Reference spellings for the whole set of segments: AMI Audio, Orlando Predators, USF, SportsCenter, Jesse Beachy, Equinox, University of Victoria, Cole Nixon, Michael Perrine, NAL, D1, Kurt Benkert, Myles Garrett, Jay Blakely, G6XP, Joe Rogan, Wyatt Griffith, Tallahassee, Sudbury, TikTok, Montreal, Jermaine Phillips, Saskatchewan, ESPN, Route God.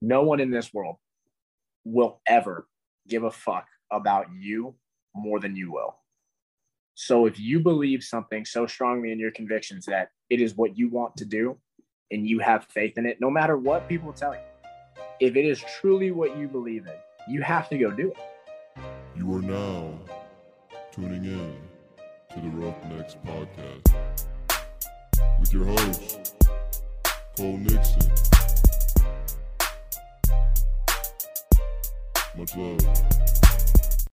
No one in this world will ever give a fuck about you more than you will. So if you believe something so strongly in your convictions that it is what you want to do and you have faith in it, no matter what people tell you, if it is truly what you believe in, you have to go do it. You are now tuning in to the Roughnecks Podcast with your host, Cole Nixon. Much love.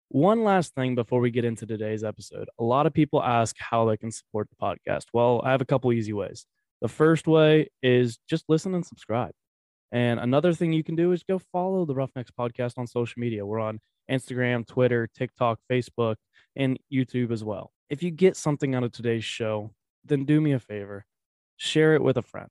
One last thing before we get into today's episode. A lot of people ask how they can support the podcast. Well, I have a couple easy ways. The first way is just listen and subscribe. And another thing you can do is go follow the Roughnecks Podcast on social media. We're on Instagram, Twitter, TikTok, Facebook, and YouTube as well. If you get something out of today's show, then do me a favor, share it with a friend.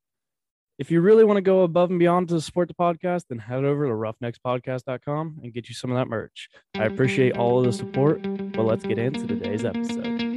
If you really want to go above and beyond to support the podcast, then head over to roughneckspodcast.com and get you some of that merch. I appreciate all of the support, but let's get into today's episode.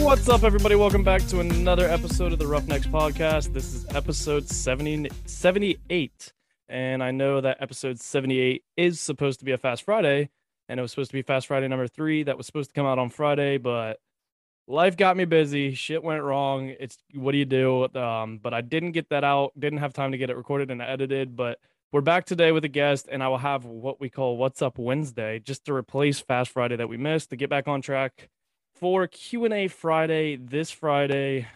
What's up, everybody? Welcome back to another episode of the Roughnecks Podcast. This is episode 78, and I know that episode 78 is supposed to be a Fast Friday, and it was supposed to be Fast Friday number 3 that was supposed to come out on Friday, but life got me busy. Shit went wrong. It's what do you do? But I didn't get that out. Didn't have time to get it recorded and edited, but we're back today with a guest, and I will have what we call What's Up Wednesday just to replace Fast Friday that we missed to get back on track for Q&A Friday this Friday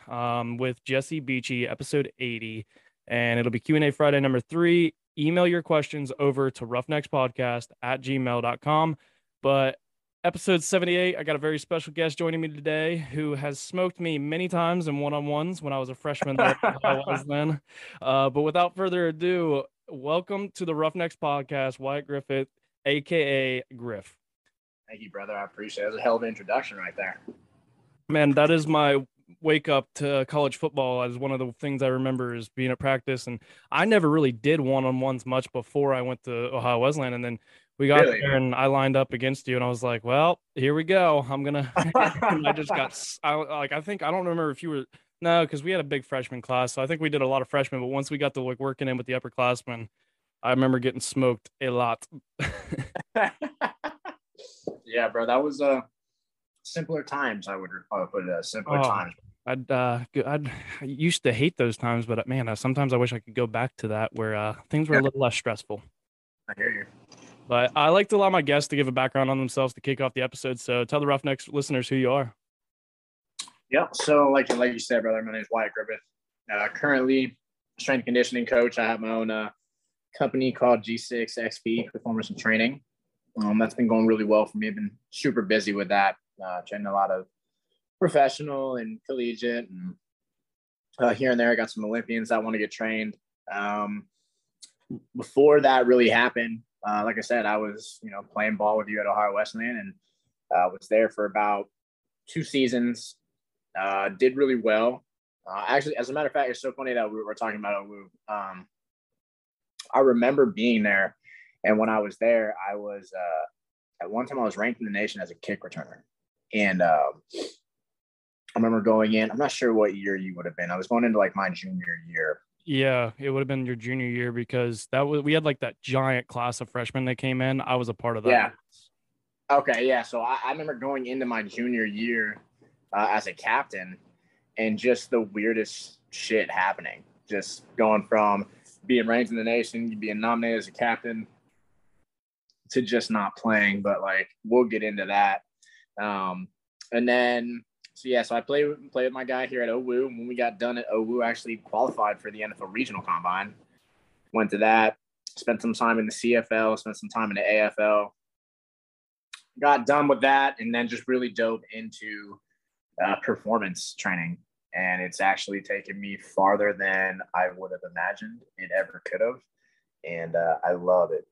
with Jesse Beachy, episode 80, and it'll be Q&A Friday number 3. Email your questions over to roughneckspodcast@gmail.com. But episode 78, I got a very special guest joining me today who has smoked me many times in one-on-ones when I was a freshman. But without further ado, welcome to the Roughnecks Podcast, Wyatt Griffith, a.k.a. Griff. Thank you, brother. I appreciate it. That was a hell of an introduction right there. Man, that is my wake up to college football. As one of the things I remember is being at practice. And I never really did one-on-ones much before I went to Ohio Wesleyan. And then we got there and I lined up against you and I was like, well, here we go. I'm going to, I don't remember if you were, no, because we had a big freshman class. So I think we did a lot of freshmen, but once we got to like working in with the upperclassmen, I remember getting smoked a lot. Yeah, bro, that was simpler times. I would put it as simpler times. I used to hate those times, but man, sometimes I wish I could go back to that where things were a little less stressful. I hear you. But I like to allow my guests to give a background on themselves to kick off the episode. So tell the Roughnecks listeners who you are. Yeah, so like you said, brother, my name is Wyatt Griffith. Currently, strength and conditioning coach. I have my own company called G6XP Performance and Training. That's been going really well for me. I've been super busy with that, training a lot of professional and collegiate, and here and there I got some Olympians that want to get trained. Before that really happened, like I said, I was playing ball with you at Ohio Wesleyan, and was there for about 2 seasons. Did really well. Actually, as a matter of fact, it's so funny that we were talking about OU. I remember being there. And when I was there, I was at one time I was ranked in the nation as a kick returner. And I remember going in, I'm not sure what year you would have been. I was going into like my junior year. Yeah, it would have been your junior year because we had like that giant class of freshmen that came in. I was a part of that. Yeah. Okay. Yeah. So I remember going into my junior year as a captain, and just the weirdest shit happening. Just going from being ranked in the nation, being nominated as a captain, to just not playing, but like we'll get into that. So I played with my guy here at OU. When we got done at OU, actually qualified for the NFL Regional Combine. Went to that, spent some time in the CFL, spent some time in the AFL. Got done with that, and then just really dove into performance training. And it's actually taken me farther than I would have imagined it ever could have. And I love it.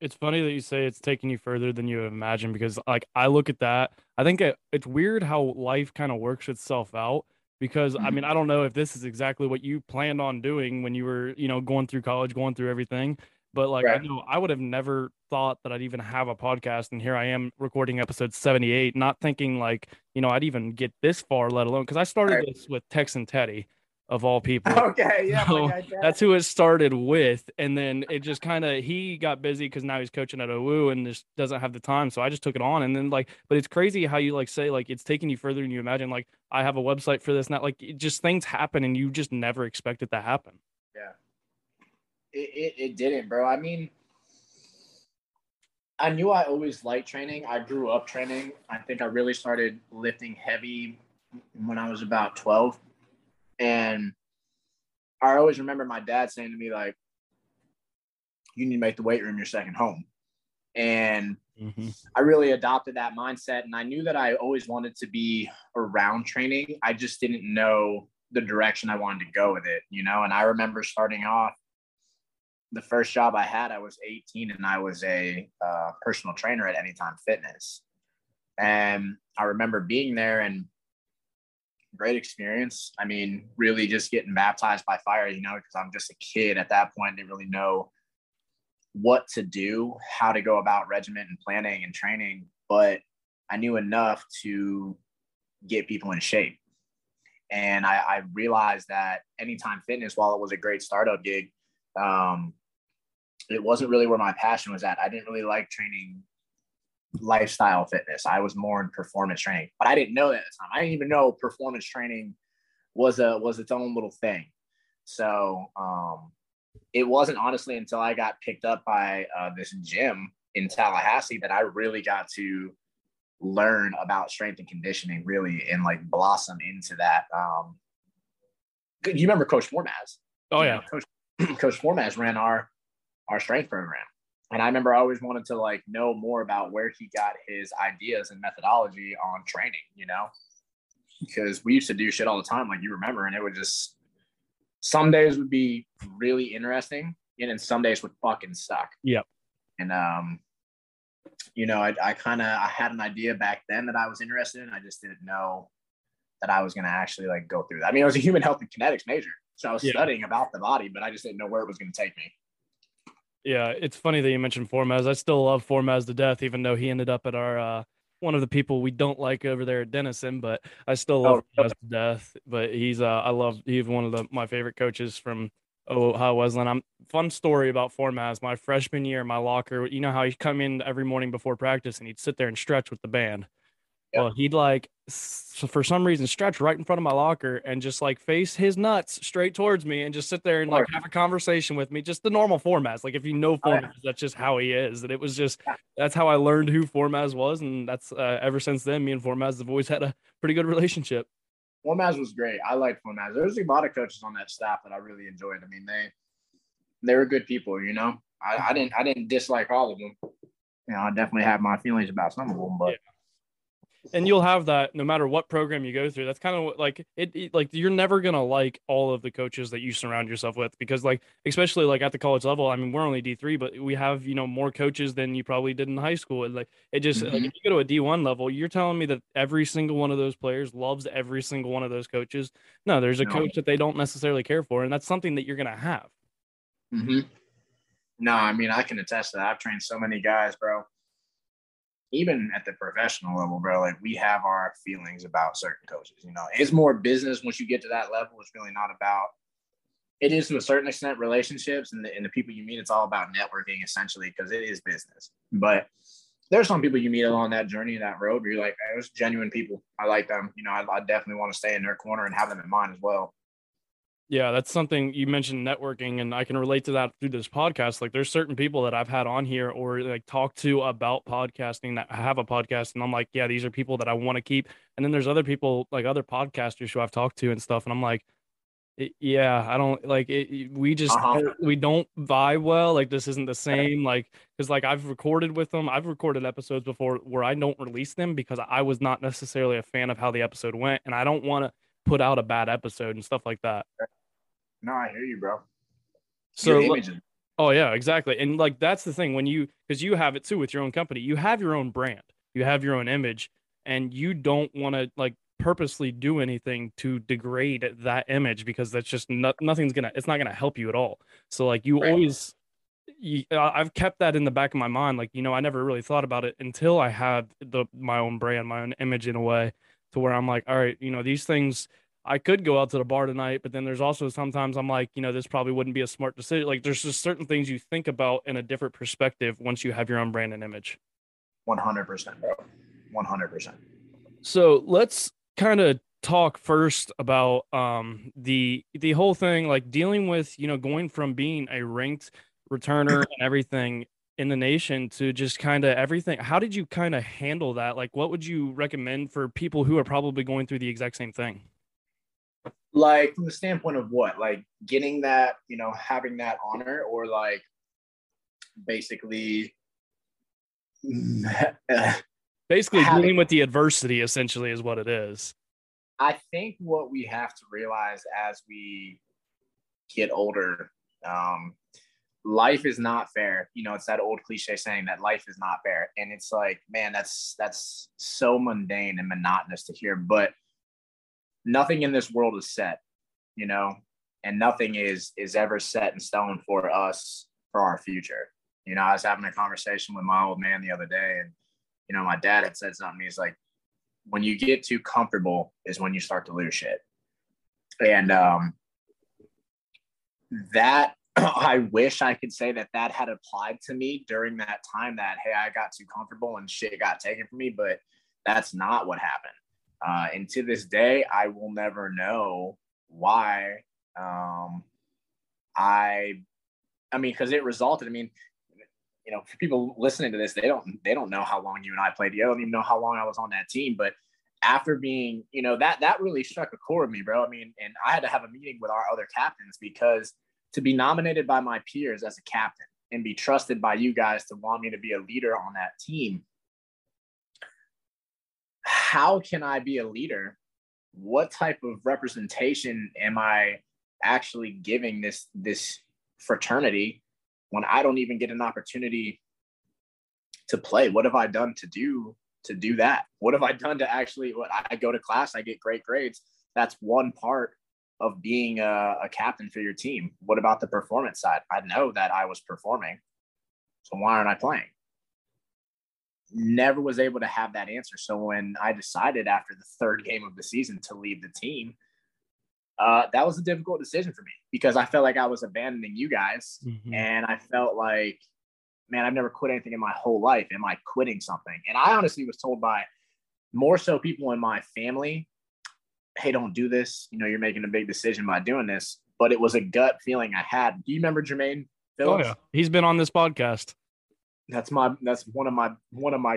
It's funny that you say it's taking you further than you imagine, because like I look at that, I think it's weird how life kind of works itself out, because I mean, I don't know if this is exactly what you planned on doing when you were, you know, going through college, going through everything, but like, right. I know I would have never thought that I'd even have a podcast. And here I am recording episode 78, not thinking like, you know, I'd even get this far, let alone, cause I started this with Texan Teddy. Of all people. Okay, yeah. So that's who it started with. And then it just kind of, he got busy because now he's coaching at OU and just doesn't have the time. So I just took it on. And then like, but it's crazy how you like say, like, it's taking you further than you imagine. Like, I have a website for this. Not like, it just, things happen and you just never expect it to happen. Yeah. It didn't, bro. I mean, I knew I always liked training. I grew up training. I think I really started lifting heavy when I was about 12. And I always remember my dad saying to me, like, you need to make the weight room your second home. And I really adopted that mindset. And I knew that I always wanted to be around training. I just didn't know the direction I wanted to go with it, you know? And I remember starting off, the first job I had, I was 18 and I was a personal trainer at Anytime Fitness. And I remember being there and great experience. I mean, really just getting baptized by fire, you know, because I'm just a kid at that point. I didn't really know what to do, how to go about regimen and planning and training, but I knew enough to get people in shape. And I realized that Anytime Fitness, while it was a great startup gig, it wasn't really where my passion was at. I didn't really like training lifestyle fitness. I was more in performance training, but I didn't know that at the time. I didn't even know performance training was its own little thing. So it wasn't honestly until I got picked up by this gym in Tallahassee that I really got to learn about strength and conditioning really and like blossom into that. You remember Coach Formaz? Oh yeah. Coach Formaz ran our strength program. And I remember I always wanted to like know more about where he got his ideas and methodology on training, you know, because we used to do shit all the time. Like you remember, and it would just, some days would be really interesting. And then some days would fucking suck. Yep. And, you know, I had an idea back then that I was interested in. I just didn't know that I was going to actually like go through that. I mean, I was a human health and kinetics major, so I was studying about the body, but I just didn't know where it was going to take me. Yeah, it's funny that you mentioned Formaz. I still love Formaz to death, even though he ended up at our one of the people we don't like over there at Denison. But I still love Formaz to death. But he's one of my favorite coaches from Ohio Wesleyan. Fun story about Formaz. My freshman year, my locker, you know how he'd come in every morning before practice and he'd sit there and stretch with the band. Yeah. Well, he'd like for some reason stretch right in front of my locker and just like face his nuts straight towards me and just sit there and like have a conversation with me. Just the normal Formaz. Like if you know Formaz, that's just how he is. And it was just that's how I learned who Formaz was, and that's ever since then, me and Formaz have always had a pretty good relationship. Formaz was great. I liked Formaz. There's a lot of coaches on that staff that I really enjoyed. I mean, they were good people, you know. I didn't dislike all of them. You know, I definitely have my feelings about some of them, but. Yeah. And you'll have that no matter what program you go through. That's kind of like it like you're never going to like all of the coaches that you surround yourself with, because like especially like at the college level, I mean, we're only D3, but we have, you know, more coaches than you probably did in high school. And like it just like if you go to a D1 level, you're telling me that every single one of those players loves every single one of those coaches. No, there's a coach that they don't necessarily care for, and that's something that you're going to have. No, I mean, I can attest to that. I've trained so many guys, bro. Even at the professional level, bro, like we have our feelings about certain coaches, you know. It's more business once you get to that level. It's really not about – it is to a certain extent relationships and the people you meet. It's all about networking essentially, because it is business. But there's some people you meet along that journey, that road, where you're like, hey, those genuine people. I like them. You know, I definitely want to stay in their corner and have them in mind as well. Yeah, that's something you mentioned, networking, and I can relate to that through this podcast. Like there's certain people that I've had on here or like talked to about podcasting that have a podcast, and I'm like, yeah, these are people that I want to keep. And then there's other people, like other podcasters who I've talked to and stuff, and I'm like, yeah, I don't like it. We just we don't vibe well. Like this isn't the same. Like because like I've recorded with them. I've recorded episodes before where I don't release them because I was not necessarily a fan of how the episode went, and I don't want to put out a bad episode and stuff like that. No, I hear you, bro. So, Oh yeah, exactly. And like, that's the thing, when you, because you have it too with your own company, you have your own brand, you have your own image, and you don't want to like purposely do anything to degrade that image, because that's just it's not going to help you at all. So like you right. always, I've kept that in the back of my mind. Like, you know, I never really thought about it until I had my own brand, my own image, in a way to where I'm like, all right, you know, these things, I could go out to the bar tonight, but then there's also sometimes I'm like, you know, this probably wouldn't be a smart decision. Like, there's just certain things you think about in a different perspective once you have your own brand and image. 100%, bro. 100%. So let's kind of talk first about the whole thing, like dealing with, you know, going from being a ranked returner and everything in the nation to just kind of everything. How did you kind of handle that? Like, what would you recommend for people who are probably going through the exact same thing? Like, from the standpoint of what, like getting that, you know, having that honor, or like basically dealing with the adversity, essentially, is what it is. I think what we have to realize as we get older, life is not fair. You know, it's that old cliche saying that life is not fair. And it's like, man, that's so mundane and monotonous to hear, but nothing in this world is set, you know, and nothing is ever set in stone for us, for our future. You know, I was having a conversation with my old man the other day, and, you know, my dad had said something. He's like, when you get too comfortable is when you start to lose shit. And that, I wish I could say that had applied to me during that time, that, hey, I got too comfortable and shit got taken from me, but that's not what happened. And to this day, I will never know why because it resulted. I mean, you know, for people listening to this, they don't know how long you and I played together. I don't even know how long I was on that team. But after being, you know, that really struck a chord with me, bro. I mean, and I had to have a meeting with our other captains, because to be nominated by my peers as a captain and be trusted by you guys to want me to be a leader on that team, how can I be a leader? What type of representation am I actually giving this fraternity when I don't even get an opportunity to play? What have I done to do that? What have I done to actually, I go to class, I get great grades. That's one part of being a captain for your team. What about the performance side? I know that I was performing, so why aren't I playing? Never was able to have that answer. So when I decided after the third game of the season to leave the team, that was a difficult decision for me, because I felt like I was abandoning you guys. Mm-hmm. And I felt like, man, I've never quit anything in my whole life. Am I quitting something? And I honestly was told by more so people in my family, hey, don't do this. You know, you're making a big decision by doing this. But it was a gut feeling I had. Do you remember Jermaine Phillips? Oh, yeah. He's been on this podcast. That's one of my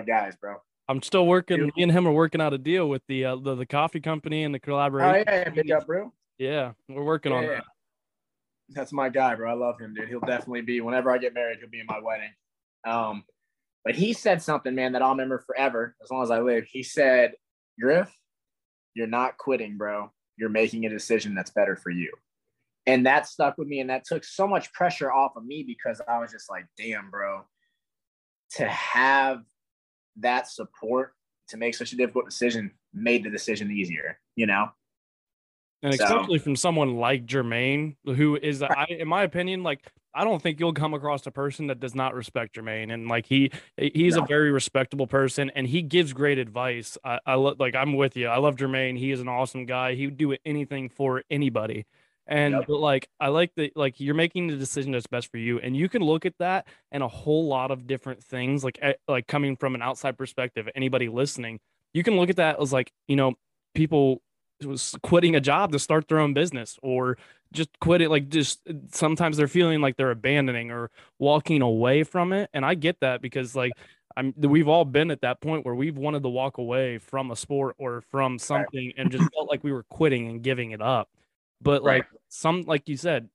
guys, bro. I'm still working. Dude. Me and him are working out a deal with the coffee company and the collaboration. Oh yeah, big up, bro. Yeah, we're working on that. That's my guy, bro. I love him, dude. He'll definitely be, whenever I get married, he'll be in my wedding. But he said something, man, that I'll remember forever as long as I live. He said, "Griff, you're not quitting, bro. You're making a decision that's better for you." And that stuck with me, and that took so much pressure off of me, because I was just like, "Damn, bro." To have that support to make such a difficult decision made the decision easier, you know? And especially from someone like Jermaine, who is, in my opinion, like, I don't think you'll come across a person that does not respect Jermaine. And like, he's a very respectable person, and he gives great advice. I'm with you. I love Jermaine. He is an awesome guy. He would do anything for anybody. And yep. But like, I like that, like, you're making the decision that's best for you, and you can look at that and a whole lot of different things, like coming from an outside perspective, anybody listening, you can look at that as like, you know, people was quitting a job to start their own business, or just quit it. Like, just sometimes they're feeling like they're abandoning or walking away from it. And I get that, because like, we've all been at that point where we've wanted to walk away from a sport or from something and just felt like we were quitting and giving it up. But like like you said,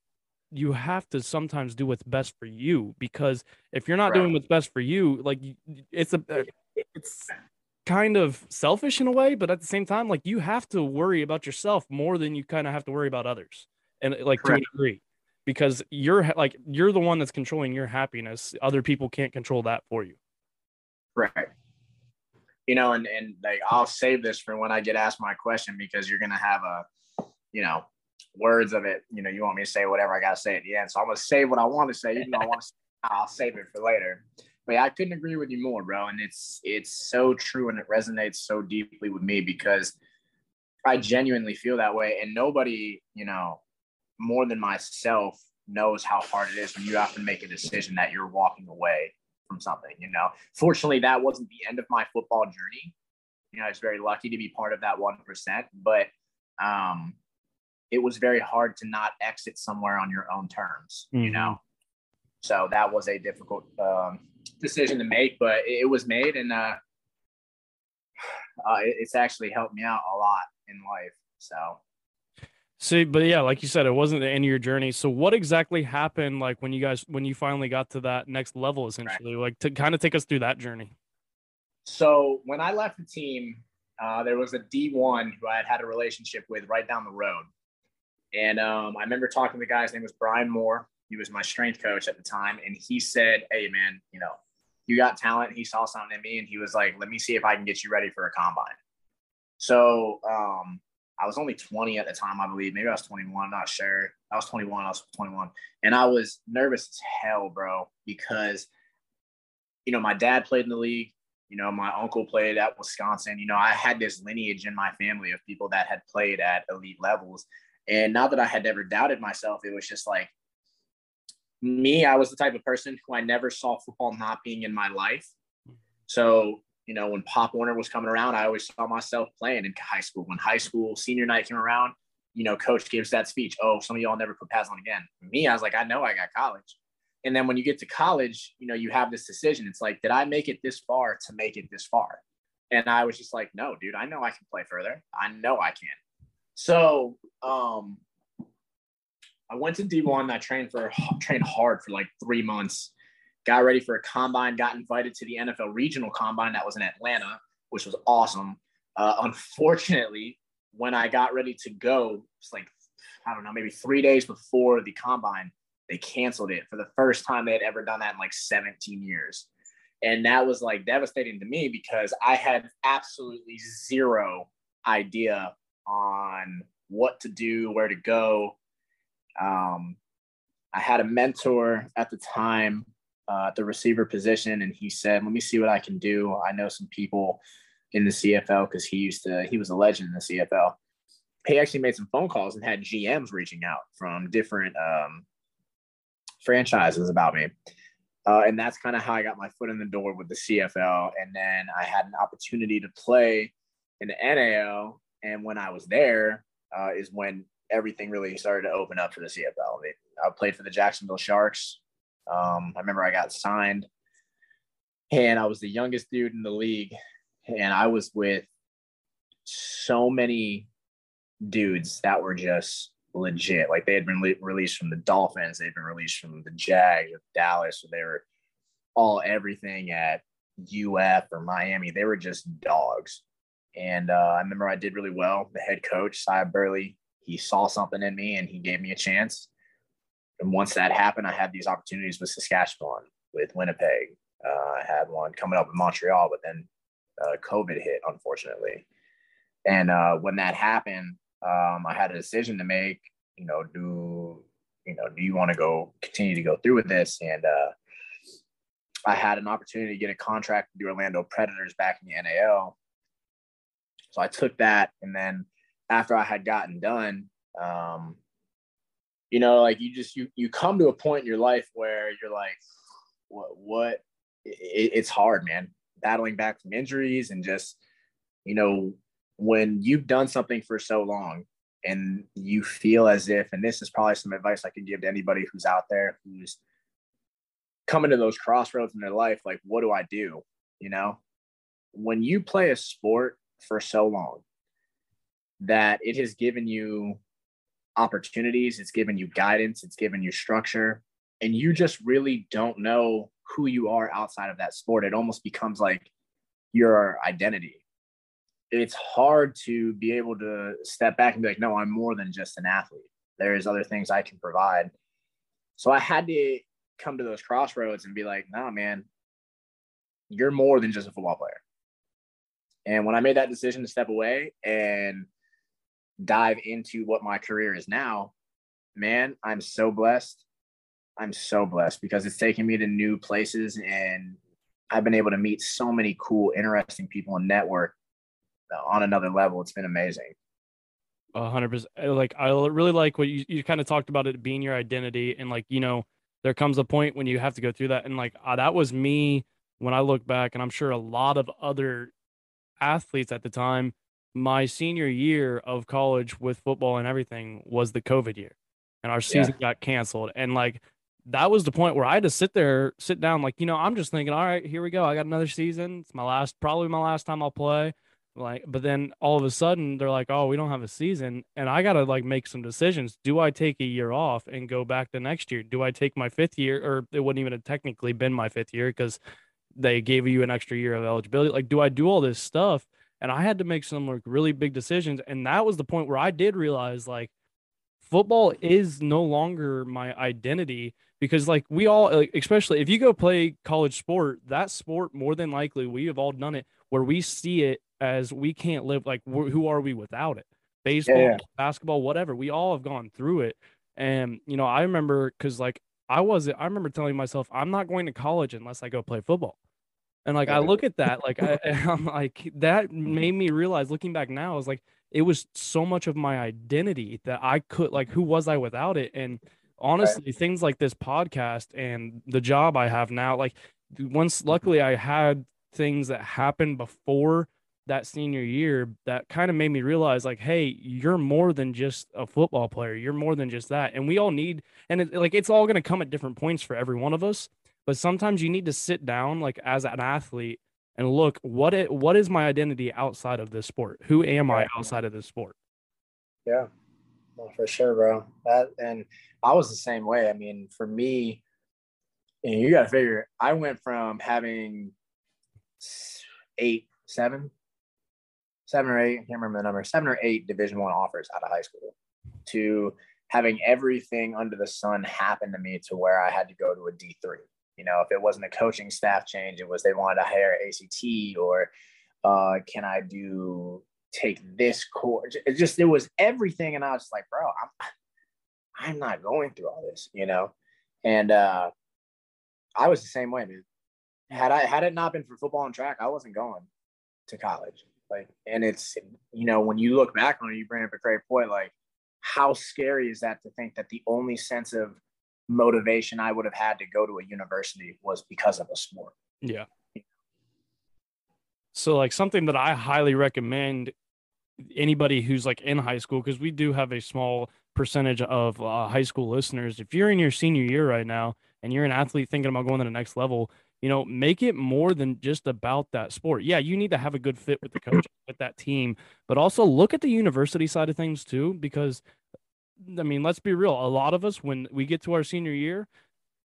you have to sometimes do what's best for you, because if you're not doing what's best for you, like it's kind of selfish in a way, but at the same time, like, you have to worry about yourself more than you kind of have to worry about others. And like, to a degree, because you're the one that's controlling your happiness. Other people can't control that for you. Right. You know, and like, I'll save this for when I get asked my question, because you're going to have words of it. You know, you want me to say whatever I got to say at the end. So I'm going to say what I want to say, even though I want to say, I'll save it for later. But yeah, I couldn't agree with you more, bro. And it's so true. And it resonates so deeply with me, because I genuinely feel that way. And nobody, you know, more than myself knows how hard it is when you have to make a decision that you're walking away from something, you know. Fortunately, that wasn't the end of my football journey. You know, I was very lucky to be part of that 1%, but it was very hard to not exit somewhere on your own terms, mm-hmm. you know. So that was a difficult decision to make, but it was made, and it's actually helped me out a lot in life. So, but yeah, like you said, it wasn't the end of your journey. So what exactly happened, like when you finally got to that next level, essentially, right. Like to kind of take us through that journey. So when I left the team, there was a D1 who I had a relationship with right down the road. And I remember talking to the guy, his name was Brian Moore. He was my strength coach at the time. And he said, "Hey man, you know, you got talent." He saw something in me and he was like, "Let me see if I can get you ready for a combine." So, I was only 20 at the time, I believe. Maybe I was 21. I'm not sure. I was 21. And I was nervous as hell, bro, because, you know, my dad played in the league. You know, my uncle played at Wisconsin. You know, I had this lineage in my family of people that had played at elite levels. And not that I had ever doubted myself, it was just like me. I was the type of person who I never saw football not being in my life. So, you know, when Pop Warner was coming around, I always saw myself playing in high school. When high school senior night came around, you know, coach gives that speech, "Oh, some of y'all never put pads on again." For me, I was like, I know I got college. And then when you get to college, you know, you have this decision. It's like, did I make it this far to make it this far? And I was just like, no, dude, I know I can play further. I know I can. So I went to D1 and I trained hard for like 3 months. Got ready for a combine, got invited to the NFL regional combine that was in Atlanta, which was awesome. Unfortunately, when I got ready to go, it's like, I don't know, maybe 3 days before the combine, they canceled it for the first time they had ever done that in like 17 years. And that was like devastating to me because I had absolutely zero idea on what to do, where to go. I had a mentor at the time, the receiver position, and he said, "Let me see what I can do. I know some people in the CFL," because he was a legend in the CFL. He actually made some phone calls and had GMs reaching out from different franchises about me. And that's kind of how I got my foot in the door with the CFL. And then I had an opportunity to play in the NAL. And when I was there is when everything really started to open up for the CFL. I played for the Jacksonville Sharks. I remember I got signed and I was the youngest dude in the league, and I was with so many dudes that were just legit. Like they had been released from the Dolphins. They'd been released from the Jags or Dallas. So they were all everything at UF or Miami. They were just dogs. And I remember I did really well. The head coach, Cy Burley, he saw something in me and he gave me a chance. And once that happened, I had these opportunities with Saskatchewan, with Winnipeg. I had one coming up in Montreal, but then COVID hit, unfortunately. And when that happened, I had a decision to make. You know, do you want to continue to go through with this? And I had an opportunity to get a contract with the Orlando Predators back in the NAL. So I took that, and then after I had gotten done, you know, like you come to a point in your life where you're like, what? It's hard, man. Battling back from injuries and just, you know, when you've done something for so long and you feel as if, and this is probably some advice I could give to anybody who's out there, who's coming to those crossroads in their life. Like, what do I do? You know, when you play a sport for so long that it has given you opportunities, it's given you guidance, it's given you structure, and you just really don't know who you are outside of that sport. It almost becomes like your identity. It's hard to be able to step back and be like, no, I'm more than just an athlete. There is other things I can provide. So I had to come to those crossroads and be like, nah, man, you're more than just a football player. And when I made that decision to step away and dive into what my career is now, man, I'm so blessed. I'm so blessed because it's taken me to new places, and I've been able to meet so many cool, interesting people and network on another level. It's been amazing. 100%. Like, I really like what you kind of talked about, it being your identity. And like, you know, there comes a point when you have to go through that. And like, that was me when I look back, and I'm sure a lot of other athletes at the time. My senior year of college with football and everything was the COVID year, and our season got canceled. And like, that was the point where I had to sit down. Like, you know, I'm just thinking, all right, here we go. I got another season. It's probably my last time I'll play. Like, but then all of a sudden they're like, oh, we don't have a season. And I got to like make some decisions. Do I take a year off and go back the next year? Do I take my fifth year, or it wouldn't even have technically been my fifth year because they gave you an extra year of eligibility? Like, do I do all this stuff? And I had to make some like really big decisions. And that was the point where I did realize like football is no longer my identity, because like we all, like, especially if you go play college sport, that sport more than likely we have all done it where we see it as we can't live. Like who are we without it? Baseball, basketball, whatever. We all have gone through it. And, you know, I remember because like I remember telling myself, I'm not going to college unless I go play football. And like, I look at that, like, I'm like, that made me realize, looking back now, I was like, it was so much of my identity that I could, like, who was I without it? And honestly, things like this podcast and the job I have now, like, once luckily I had things that happened before that senior year that kind of made me realize like, hey, you're more than just a football player. You're more than just that. And we all need, and it's all going to come at different points for every one of us. But sometimes you need to sit down, like as an athlete, and look, what is my identity outside of this sport? Who am I outside of this sport? Yeah, well, for sure, bro. And I was the same way. I mean, for me, and you got to figure, I went from having seven or eight Division I offers out of high school to having everything under the sun happen to me, to where I had to go to a D3. You know, if it wasn't a coaching staff change, it was they wanted to hire ACT, or can I take this course? It was everything. And I was just like, bro, I'm not going through all this, you know? And I was the same way, man. Had it not been for football and track, I wasn't going to college. Like, and it's, you know, when you look back on it, you bring up a great point. Like, how scary is that to think that the only sense of motivation I would have had to go to a university was because of a sport? Yeah. So like something that I highly recommend anybody who's like in high school, because we do have a small percentage of high school listeners. If you're in your senior year right now and you're an athlete thinking about going to the next level, you know, make it more than just about that sport. Yeah, you need to have a good fit with the coach, with that team, but also look at the university side of things too, because I mean, let's be real. A lot of us, when we get to our senior year,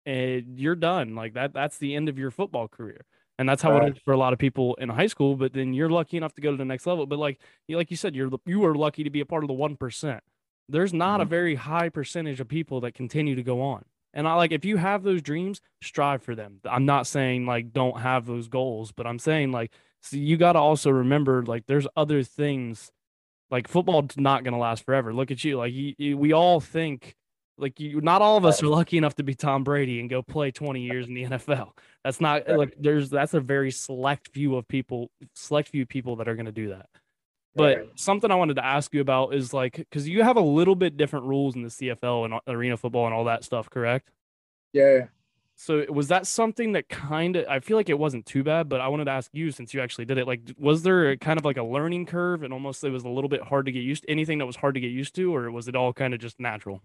you're done. Like that's the end of your football career. And that's how it is for a lot of people in high school. But then you're lucky enough to go to the next level. But like you said, you were lucky to be a part of the 1%. There's not a very high percentage of people that continue to go on. And I like, if you have those dreams, strive for them. I'm not saying like, don't have those goals, but I'm saying like, so you got to also remember, like, there's other things. Like football's not going to last forever. Look at you. Like we all think like not all of us are lucky enough to be Tom Brady and go play 20 years in the NFL. That's not like that's a very select few people that are going to do that. But something I wanted to ask you about is like, cause you have a little bit different rules in the CFL and arena football and all that stuff, correct? Yeah. So was that something that kind of, I feel like it wasn't too bad, but I wanted to ask you, since you actually did it, like, was there kind of like a learning curve and almost it was a little bit hard to get used to, anything that was hard to get used to, or was it all kind of just natural?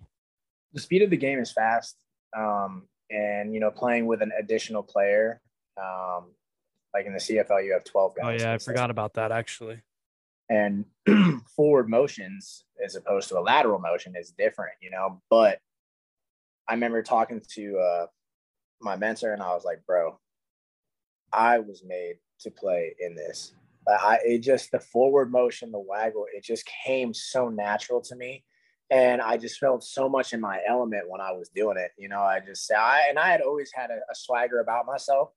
The speed of the game is fast. And, you know, playing with an additional player, like in the CFL, you have 12 guys. Oh, yeah, I forgot about that, actually. And forward motions as opposed to a lateral motion is different, you know, but I remember talking to my mentor, and I was like, bro, I was made to play in this. It just, the forward motion, the waggle, it just came so natural to me. And I just felt so much in my element when I was doing it. You know, I had always had a swagger about myself.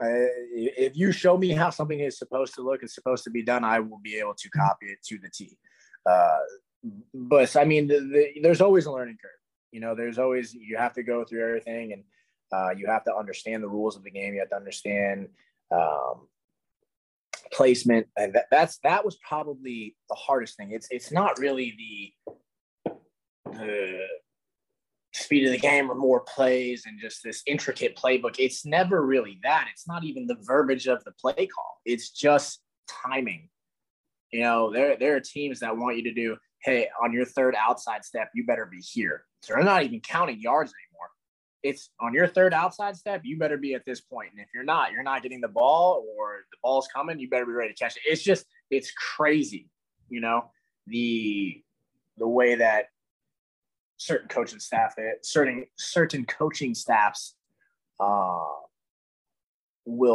If you show me how something is supposed to look and supposed to be done, I will be able to copy it to the T. But I mean, there's always a learning curve. You know, there's always, you have to go through everything, and you have to understand the rules of the game. You have to understand placement, and that was probably the hardest thing. It's not really the speed of the game or more plays and just this intricate playbook. It's never really that. It's not even the verbiage of the play call. It's just timing. You know, there are teams that want you to do, hey, on your third outside step, you better be here. So they're not even counting yards anymore. It's on your third outside step, you better be at this point. And if you're not getting the ball, or the ball's coming, you better be ready to catch it. It's just, it's crazy. You know, the way that certain coaching staff, certain coaching staffs will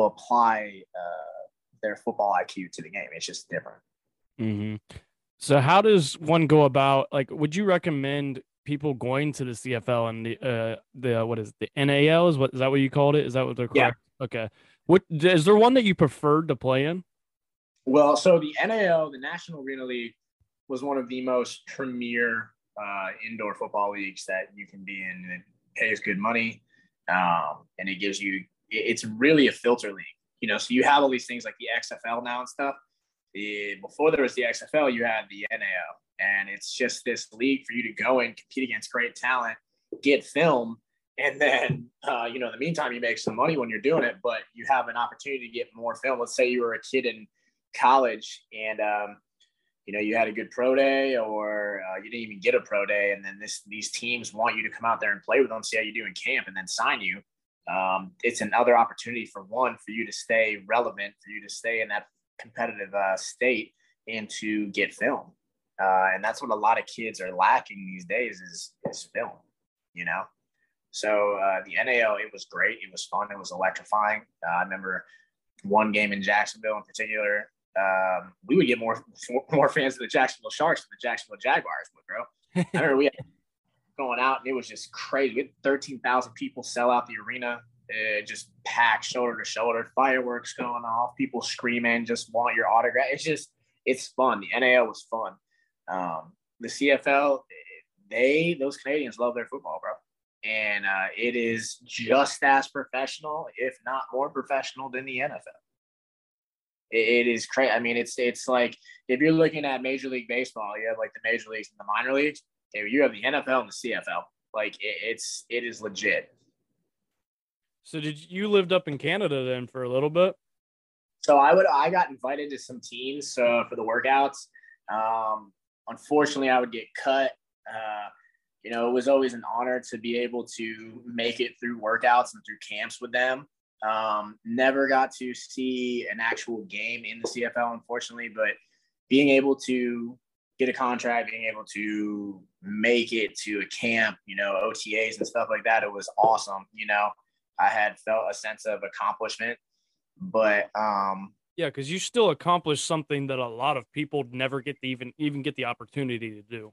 apply their football IQ to the game. It's just different. Mm-hmm. So how does one go about, like, would you recommend people going to the CFL and the what is it, the NAL? Is that what you called it? Is that what they're correct? Yeah. Okay. What is there one that you preferred to play in? Well, so the NAL, the National Arena League, was one of the most premier indoor football leagues that you can be in, and it pays good money. And it gives you, it's really a filter league, you know, so you have all these things like the XFL now and stuff. Before there was the XFL, you had the NAO, and it's just this league for you to go and compete against great talent, get film. And then, you know, in the meantime, you make some money when you're doing it, but you have an opportunity to get more film. Let's say you were a kid in college and, you know, you had a good pro day, or you didn't even get a pro day. And then these teams want you to come out there and play with them, see how you do in camp, and then sign you. It's another opportunity for you to stay relevant, for you to stay in that competitive state, and to get film. And that's what a lot of kids are lacking these days is film, you know? So the NAO, it was great. It was fun. It was electrifying. I remember one game in Jacksonville in particular. We would get more fans of the Jacksonville Sharks than the Jacksonville Jaguars would, bro. I remember we had going out, and it was just crazy. We had 13,000 people sell out the arena, just packed shoulder to shoulder, fireworks going off, people screaming, just want your autograph. It's fun. The NAL was fun. The CFL, those Canadians love their football, bro. And it is just as professional, if not more professional, than the NFL. It is crazy. I mean, it's like if you're looking at Major League Baseball, you have like the major leagues and the minor leagues. You have the NFL and the CFL. Like it is legit. So you lived up in Canada then for a little bit? So I got invited to some teams for the workouts. Unfortunately, I would get cut. You know, it was always an honor to be able to make it through workouts and through camps with them. Never got to see an actual game in the CFL, unfortunately, but being able to get a contract, being able to make it to a camp, you know, OTAs and stuff like that, it was awesome. You know, I had felt a sense of accomplishment, but, yeah, cause you still accomplished something that a lot of people never get to even get the opportunity to do.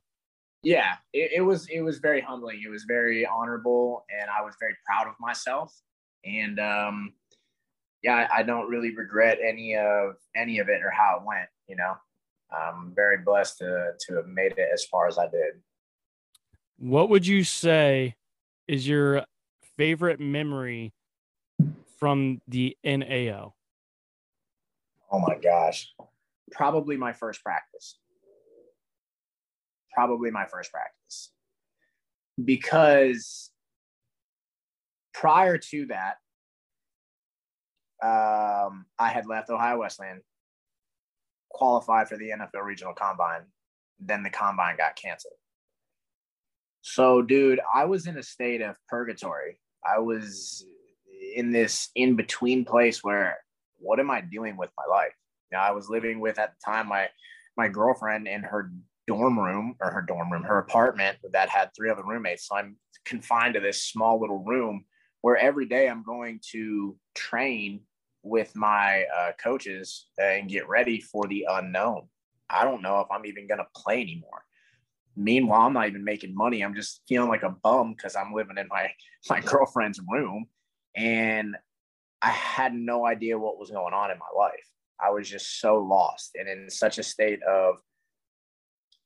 Yeah, it was very humbling. It was very honorable, and I was very proud of myself. And, yeah, I don't really regret any of it or how it went, you know. I'm very blessed to have made it as far as I did. What would you say is your favorite memory from the NAO? Oh, my gosh. Probably my first practice. Because prior to that, I had left Ohio Wesleyan, qualified for the NFL Regional Combine. Then the Combine got canceled. So, dude, I was in a state of purgatory. I was in this in-between place where, what am I doing with my life? You know, I was living with, at the time, my girlfriend in her her apartment that had three other roommates. So I'm confined to this small little room, where every day I'm going to train with my coaches and get ready for the unknown. I don't know if I'm even going to play anymore. Meanwhile, I'm not even making money. I'm just feeling like a bum because I'm living in my girlfriend's room. And I had no idea what was going on in my life. I was just so lost and in such a state of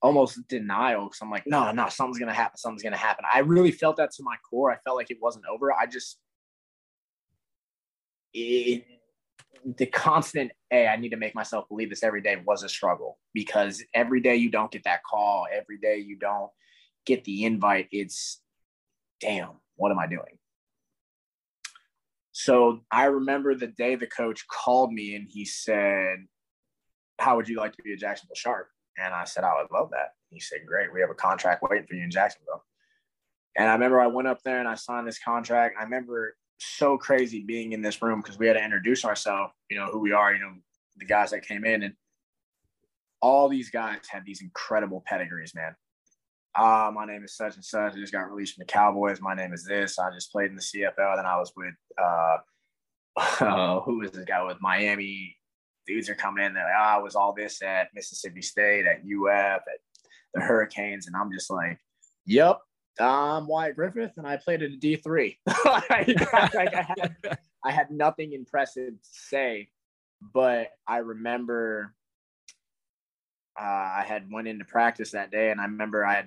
almost denial, because I'm like, no, something's going to happen. Something's going to happen. I really felt that to my core. I felt like it wasn't over. The constant, hey, I need to make myself believe this every day was a struggle, because every day you don't get that call, every day you don't get the invite, it's damn, what am I doing? So I remember the day the coach called me and he said, how would you like to be a Jacksonville Shark? And I said, I would love that. He said, great, we have a contract waiting for you in Jacksonville. And I remember I went up there and I signed this contract. I remember so crazy being in this room because we had to introduce ourselves, you know, who we are, you know, the guys that came in, and all these guys had these incredible pedigrees, man. My name is such and such. I just got released from the Cowboys. My name is this. I just played in the CFL. Then I was with, who was this guy with Miami? Dudes are coming in. They're like, I was all this at Mississippi State, at UF, at the Hurricanes. And I'm just like, yep. I'm Wyatt Griffith, and I played at a D3. I had nothing impressive to say, but I remember I had went into practice that day, and I remember I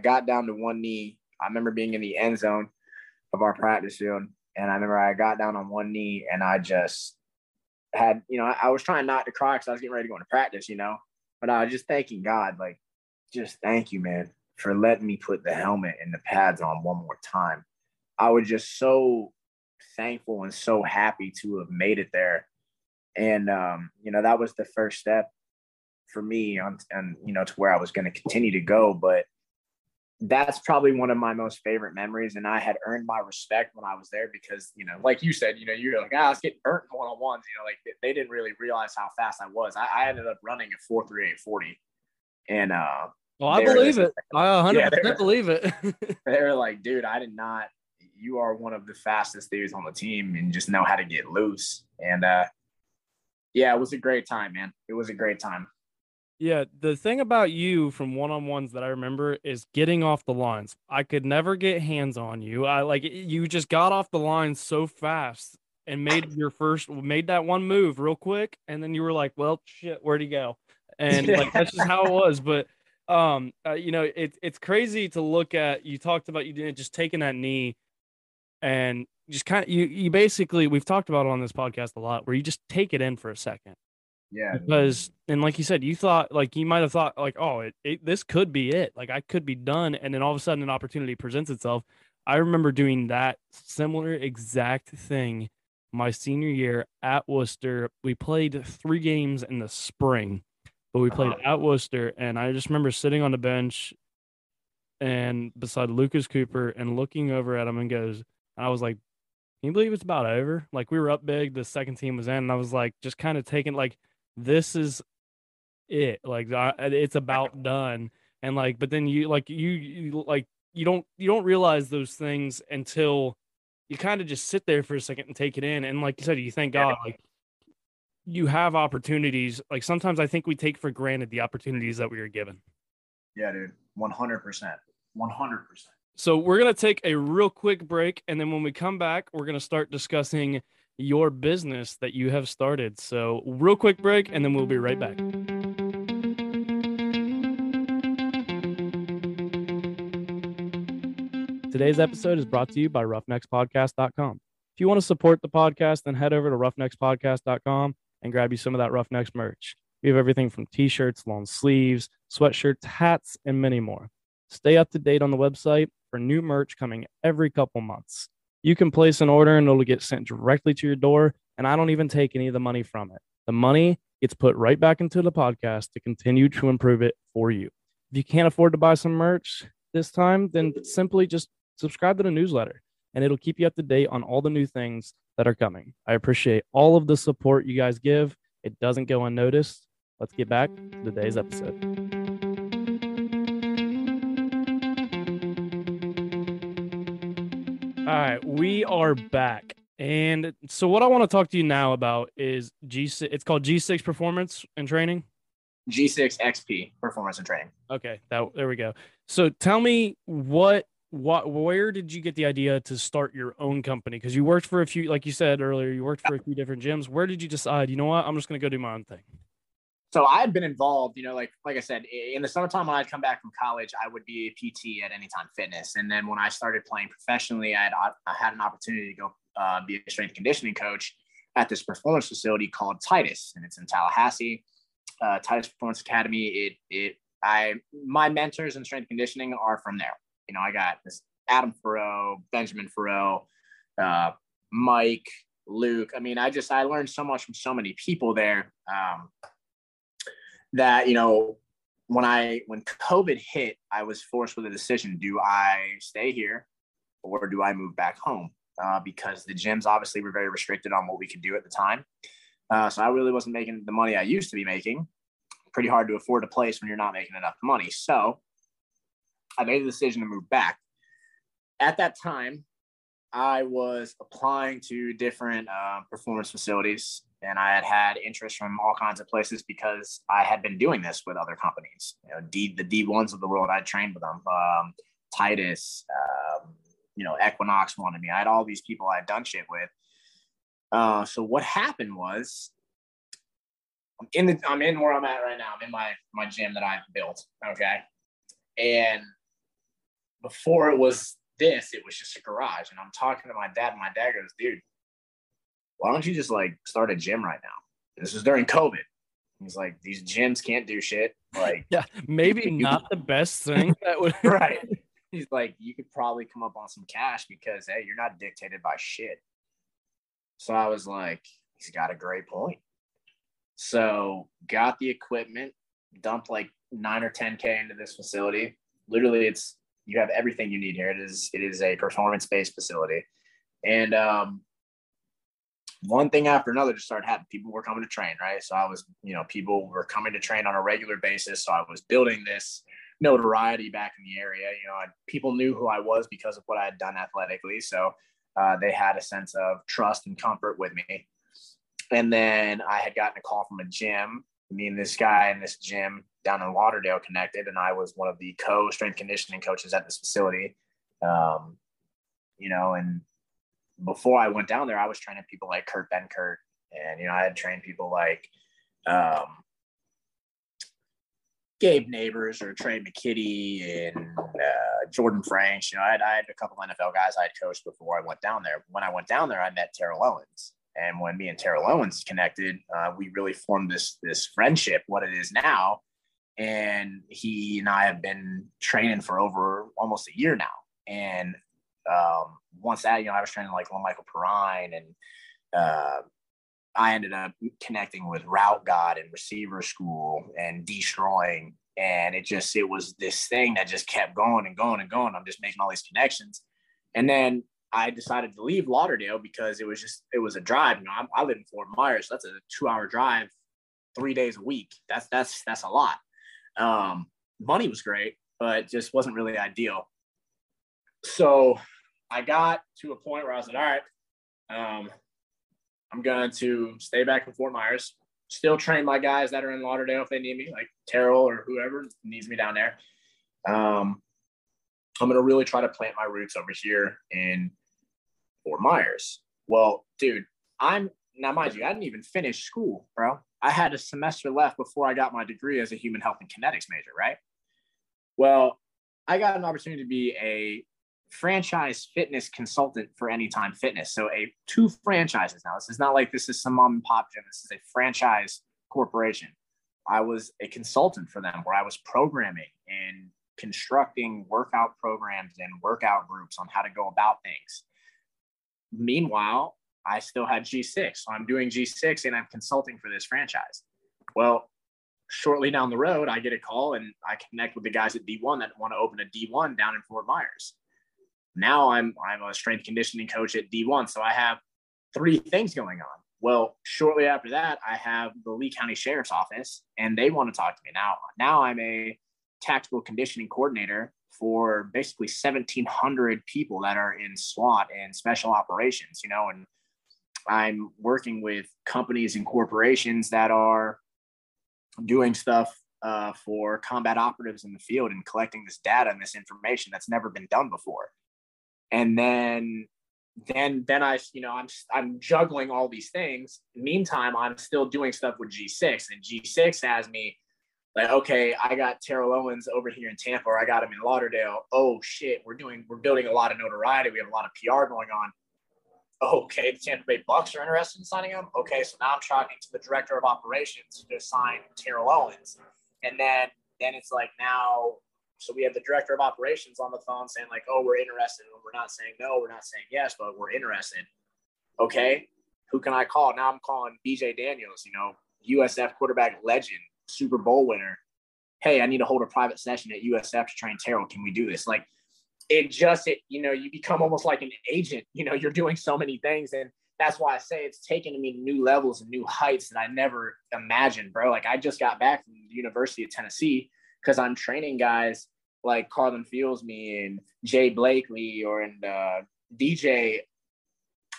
got down to one knee. I remember being in the end zone of our practice field, and I remember I got down on one knee, and I just had, you know, I was trying not to cry because I was getting ready to go into practice, you know, but I was just thanking God, like, just thank you, man, for letting me put the helmet and the pads on one more time. I was just so thankful and so happy to have made it there. And, you know, that was the first step for me on you know, to where I was going to continue to go. But that's probably one of my most favorite memories. And I had earned my respect when I was there because, you know, like you said, you know, you were like, I was getting burnt in one-on-ones. You know, like they didn't really realize how fast I was. I ended up running a 4.38 40. And, well, I believe it. I 100% believe it. They were like, dude, I did not. You are one of the fastest dudes on the team and just know how to get loose. And, yeah, it was a great time, man. It was a great time. Yeah, the thing about you from one-on-ones that I remember is getting off the lines. I could never get hands on you. You just got off the line so fast and made that one move real quick. And then you were like, well, shit, where'd he go? And like, that's just how it was. But you know, it's crazy to look at. You talked about you didn't just taking that knee and just kind of, you basically, we've talked about it on this podcast a lot, where you just take it in for a second. Yeah. Because, and like you said, you thought, like, you might've thought like, oh, this could be it. Like, I could be done. And then all of a sudden an opportunity presents itself. I remember doing that similar exact thing my senior year at Worcester. We played 3 games in the spring. But we played at Worcester, and I just remember sitting on the bench and beside Lucas Cooper and looking over at him and I was like, can you believe it's about over? Like, we were up big, the second team was in, and I was like, just kind of taking, like, this is it. Like, it's about done. And like, but then you don't realize those things until you kind of just sit there for a second and take it in. And like you said, you thank God, like, you have opportunities. Like, sometimes I think we take for granted the opportunities that we are given. Yeah, dude. 100%. 100%. So we're going to take a real quick break. And then when we come back, we're going to start discussing your business that you have started. So real quick break, and then we'll be right back. Today's episode is brought to you by roughneckspodcast.com. If you want to support the podcast, then head over to roughneckspodcast.com. and grab you some of that Roughnecks merch. We have everything from t-shirts, long sleeves, sweatshirts, hats, and many more. Stay up to date on the website for new merch coming every couple months. You can place an order and it'll get sent directly to your door, and I don't even take any of the money from it. The money gets put right back into the podcast to continue to improve it for you. If you can't afford to buy some merch this time, then simply just subscribe to the newsletter, and it'll keep you up to date on all the new things that are coming. I appreciate all of the support you guys give. It doesn't go unnoticed. Let's get back to today's episode. All right, we are back. And so what I want to talk to you now about is G6. It's called G6 Performance and Training. G6XP Performance and Training. Okay, there we go. So tell me where did you get the idea to start your own company? Because you worked for a few, like you said earlier, you worked for a few different gyms. Where did you decide, you know what, I'm just going to go do my own thing? So I had been involved, you know, like I said, in the summertime when I'd come back from college, I would be a PT at Anytime Fitness. And then when I started playing professionally, I had an opportunity to go be a strength conditioning coach at this performance facility called Titus, and it's in Tallahassee. Titus Performance Academy. My mentors in strength conditioning are from there. You know, I got this Adam Farrow, Benjamin Farrow, Mike, Luke. I mean, I learned so much from so many people there, that, you know, when COVID hit, I was forced with a decision. Do I stay here or do I move back home? Because the gyms obviously were very restricted on what we could do at the time. So I really wasn't making the money I used to be making. Pretty hard to afford a place when you're not making enough money. So I made the decision to move back. At that time, I was applying to different performance facilities, and I had interest from all kinds of places because I had been doing this with other companies. You know, the D1s of the world, I trained with them. Titus, you know, Equinox wanted me. I had all these people I had done shit with. So what happened was, I'm in where I'm at right now. I'm in my gym that I've built. Okay. And before it was just a garage. And I'm talking to my dad, and my dad goes, dude, why don't you just like start a gym right now? And this was during COVID. He's like, these gyms can't do shit. Like, yeah, maybe not the best thing that would. Right. He's like, you could probably come up on some cash because, hey, you're not dictated by shit. So I was like, he's got a great point. So got the equipment, dumped like 9 or 10K into this facility. Literally, you have everything you need here. It is a performance-based facility. And one thing after another just started happening. People were coming to train, right? So people were coming to train on a regular basis. So I was building this notoriety back in the area. You know, people knew who I was because of what I had done athletically. So they had a sense of trust and comfort with me. And then I had gotten a call from a gym. Me and this guy in this gym down in Lauderdale connected, and I was one of the strength conditioning coaches at this facility. You know, and before I went down there, I was training people like Kurt Benkert. And, you know, I had trained people like Gabe Neighbors or Trey McKitty and Jordan Franks. You know, I had a couple NFL guys I had coached before I went down there. When I went down there, I met Terrell Owens. And when me and Terrell Owens connected, we really formed this friendship, what it is now. And he and I have been training for over almost a year now. And once that, you know, I was training like Michael Perrine, and I ended up connecting with Route God and Receiver School and Destroying. And it was this thing that just kept going and going and going. I'm just making all these connections. And then I decided to leave Lauderdale because it was a drive. You know, I live in Fort Myers. So that's a 2-hour drive 3 days a week. That's a lot. Money was great, but just wasn't really ideal. So I got to a point where I was like, all right, I'm going to stay back in Fort Myers, still train my guys that are in Lauderdale if they need me, like Terrell or whoever needs me down there. I'm going to really try to plant my roots over here in Fort Myers. Well, dude, now mind you, I didn't even finish school, bro. I had a semester left before I got my degree as a human health and kinetics major, right? Well, I got an opportunity to be a franchise fitness consultant for Anytime Fitness. So two franchises now. This is not like this is some mom and pop gym. This is a franchise corporation. I was a consultant for them where I was programming and constructing workout programs and workout groups on how to go about things. Meanwhile, I still had G6. So I'm doing G6 and I'm consulting for this franchise. Well, shortly down the road, I get a call and I connect with the guys at D1 that want to open a D1 down in Fort Myers. Now I'm a strength conditioning coach at D1. So I have 3 things going on. Well, shortly after that, I have the Lee County Sheriff's Office and they want to talk to me. Now I'm a tactical conditioning coordinator for basically 1,700 people that are in SWAT and special operations, you know, and I'm working with companies and corporations that are doing stuff for combat operatives in the field and collecting this data and this information that's never been done before. And then I, you know, I'm juggling all these things. Meantime, I'm still doing stuff with G6, and G6 has me like, okay, I got Terrell Owens over here in Tampa, or I got him in Lauderdale. Oh shit, we're building a lot of notoriety. We have a lot of PR going on. Okay, the Tampa Bay Bucks are interested in signing him. Okay, so now I'm talking to the director of operations to sign Terrell Owens. And then it's like now, so we have the director of operations on the phone saying like, oh, we're interested. And we're not saying no, we're not saying yes, but we're interested. Okay, who can I call? Now I'm calling BJ Daniels, you know, USF quarterback legend, Super Bowl winner. Hey, I need to hold a private session at USF to train Terrell. Can we do this? Like, it, you know, you become almost like an agent, you know, you're doing so many things. And that's why I say it's taken me to new levels and new heights that I never imagined, bro. Like, I just got back from the University of Tennessee because I'm training guys like Carlin Fieldsme and Jay Blakely and DJ.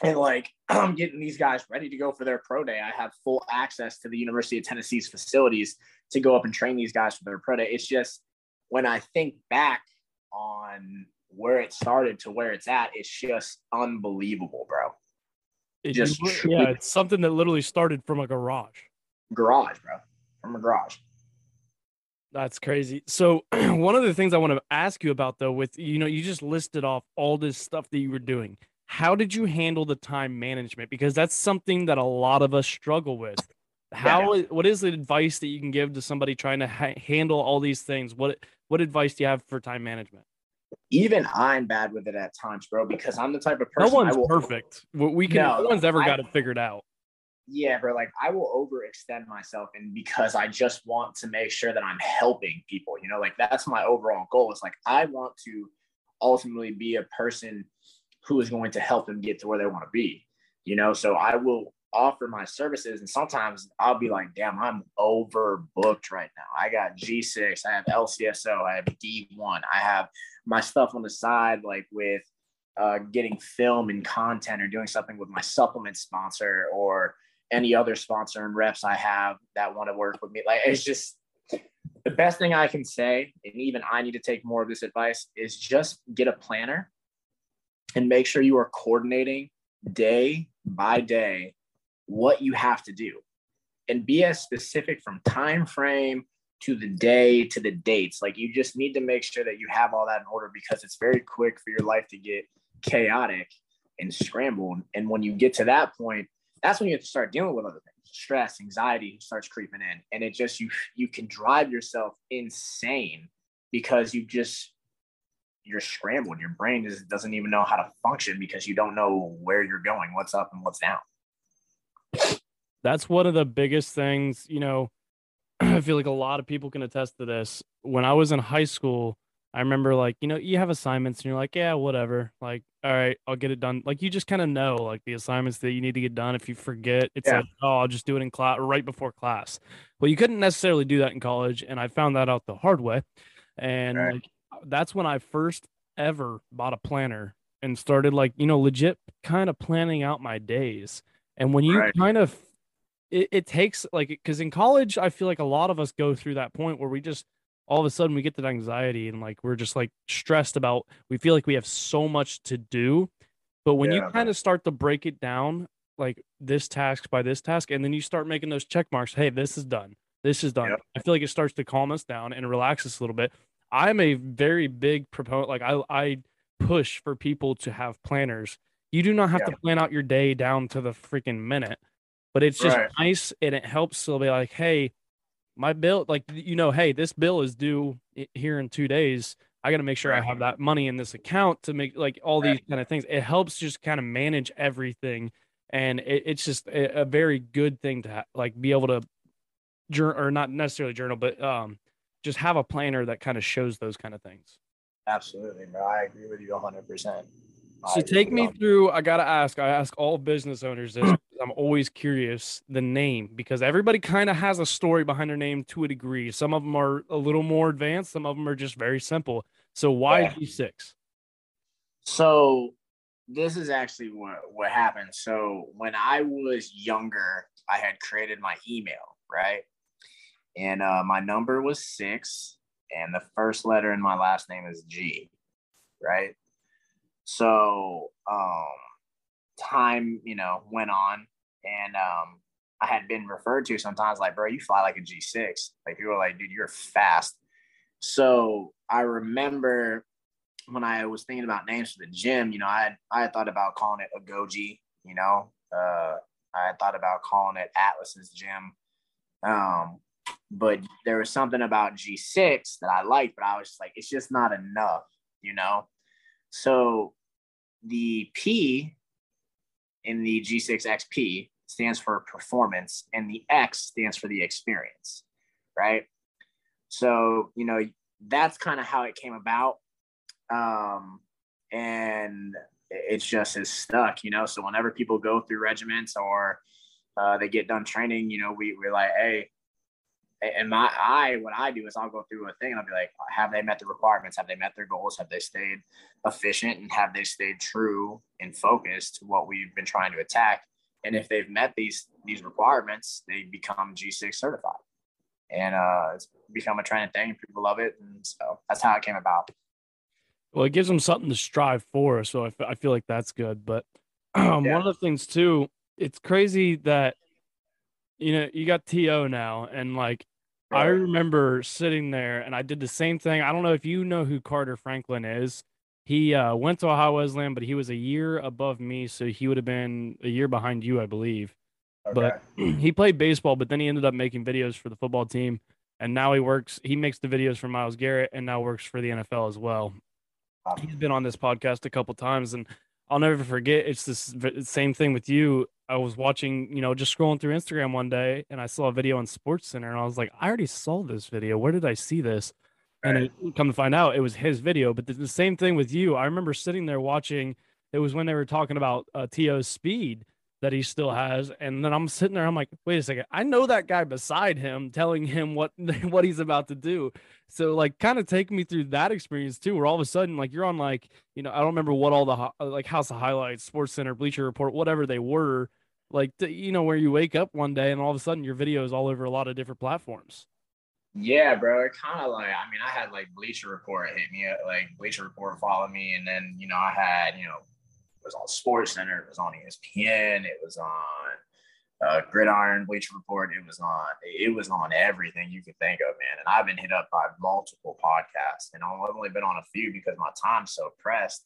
And like, I'm getting these guys ready to go for their pro day. I have full access to the University of Tennessee's facilities to go up and train these guys for their pro day. It's just, when I think back on where it started to where it's at, it's just unbelievable, bro. It's something that literally started from a garage, bro, from a garage. That's crazy. So one of the things I want to ask you about, though, with, you know, you just listed off all this stuff that you were doing, how did you handle the time management? Because that's something that a lot of us struggle with. What is the advice that you can give to somebody trying to handle all these things? What advice do you have for time management? Even I'm bad with it at times, bro, because I'm the type of person. No one's perfect. No one's ever got it figured out. Yeah, bro. Like, I will overextend myself, and because I just want to make sure that I'm helping people, you know, like, that's my overall goal. It's like, I want to ultimately be a person who is going to help them get to where they want to be, you know? So I will offer my services, and sometimes I'll be like, damn, I'm overbooked right now. I got G6, I have LCSO, I have D1, I have my stuff on the side, like with getting film and content, or doing something with my supplement sponsor or any other sponsor and reps I have that want to work with me. Like, it's just the best thing I can say, and even I need to take more of this advice, is just get a planner and make sure you are coordinating day by day what you have to do, and be as specific from time frame to the day to the dates. Like, you just need to make sure that you have all that in order, because it's very quick for your life to get chaotic and scrambled. And when you get to that point, that's when you have to start dealing with other things. Stress, anxiety starts creeping in, and it just, you can drive yourself insane because you're scrambled. Your brain doesn't even know how to function because you don't know where you're going, what's up and what's down. That's one of the biggest things, you know. I feel like a lot of people can attest to this. When I was in high school, I remember, like, you know, you have assignments and you're like, yeah, whatever. Like, all right, I'll get it done. Like, you just kind of know, like, the assignments that you need to get done. If you forget, it's like, oh, I'll just do it in class, right before class. Well, you couldn't necessarily do that in college, and I found that out the hard way. And like, that's when I first ever bought a planner and started, like, you know, legit kind of planning out my days. And when you kind of, it takes, like, because in college, I feel like a lot of us go through that point where we just, all of a sudden, we get that anxiety, and like, we're just like stressed about, we feel like we have so much to do. But when you kind of start to break it down, like, this task by this task, and then you start making those check marks, hey, this is done, this is done. I feel like it starts to calm us down and relax us a little bit. I'm a very big proponent. Like, I push for people to have planners. You do not have to plan out your day down to the freaking minute, but it's just nice, and it helps to be like, hey, my bill, like, you know, hey, this bill is due here in 2 days. I got to make sure I have that money in this account to make, like, all these kind of things. It helps just kind of manage everything, and it's just a very good thing to like be able to journal, or not necessarily journal, but just have a planner that kind of shows those kind of things. Absolutely, bro. I agree with you 100%. So take me through, I ask all business owners this, I'm always curious, the name, because everybody kind of has a story behind their name to a degree. Some of them are a little more advanced. Some of them are just very simple. So why G6? So this is actually what happened. So when I was younger, I had created my email, right? And my number was 6, and the first letter in my last name is G, right? So time, you know, went on, and I had been referred to sometimes like, bro, you fly like a G6. Like, people were like, dude, you're fast. So I remember when I was thinking about names for the gym, you know, I had thought about calling it Agoji, you know, I had thought about calling it Atlas's Gym. But there was something about G6 that I liked, but I was just like, it's just not enough, you know? So the P in the G6XP stands for performance, and the X stands for the experience, right? So, you know, that's kind of how it came about. And it's just is stuck, you know? So whenever people go through regiments or they get done training, you know, we're like, hey, and what I do is I'll go through a thing and I'll be like, have they met the requirements? Have they met their goals? Have they stayed efficient? And have they stayed true and focused to what we've been trying to attack? And if they've met these requirements, they become G6 certified. And it's become a trending thing. People love it. And so that's how it came about. Well, it gives them something to strive for. So I feel like that's good. But one of the things, too, it's crazy that, you know, you got TO now. And, like, I remember sitting there, and I did the same thing. I don't know if you know who Carter Franklin is. He went to Ohio Wesleyan, but he was a year above me, so he would have been a year behind you, I believe. Okay. But he played baseball, but then he ended up making videos for the football team, and now he makes the videos for Myles Garrett, and now works for the NFL as well. He's been on this podcast a couple times, and I'll never forget, it's this same thing with you. I was watching, you know, just scrolling through Instagram one day, and I saw a video on SportsCenter, and I was like, I already saw this video. Where did I see this? And come to find out, it was his video. But the same thing with you. I remember sitting there watching. It was when they were talking about T.O.'s speed that he still has. And then I'm sitting there. I'm like, wait a second. I know that guy beside him telling him what he's about to do. So, like, kind of take me through that experience, too, where all of a sudden, like, you're on, like, you know, I don't remember what all the, like, House of Highlights, SportsCenter, Bleacher Report, whatever they were, like, you know, where you wake up one day and all of a sudden your video is all over a lot of different platforms. Yeah, bro, it kind of like, I mean, I had like Bleacher Report hit me up, like Bleacher Report followed me, and then, you know, I had, you know, it was on SportsCenter, it was on ESPN, it was on Gridiron, Bleacher Report, it was on everything you could think of, man. And I've been hit up by multiple podcasts, and I've only been on a few because my time's so pressed.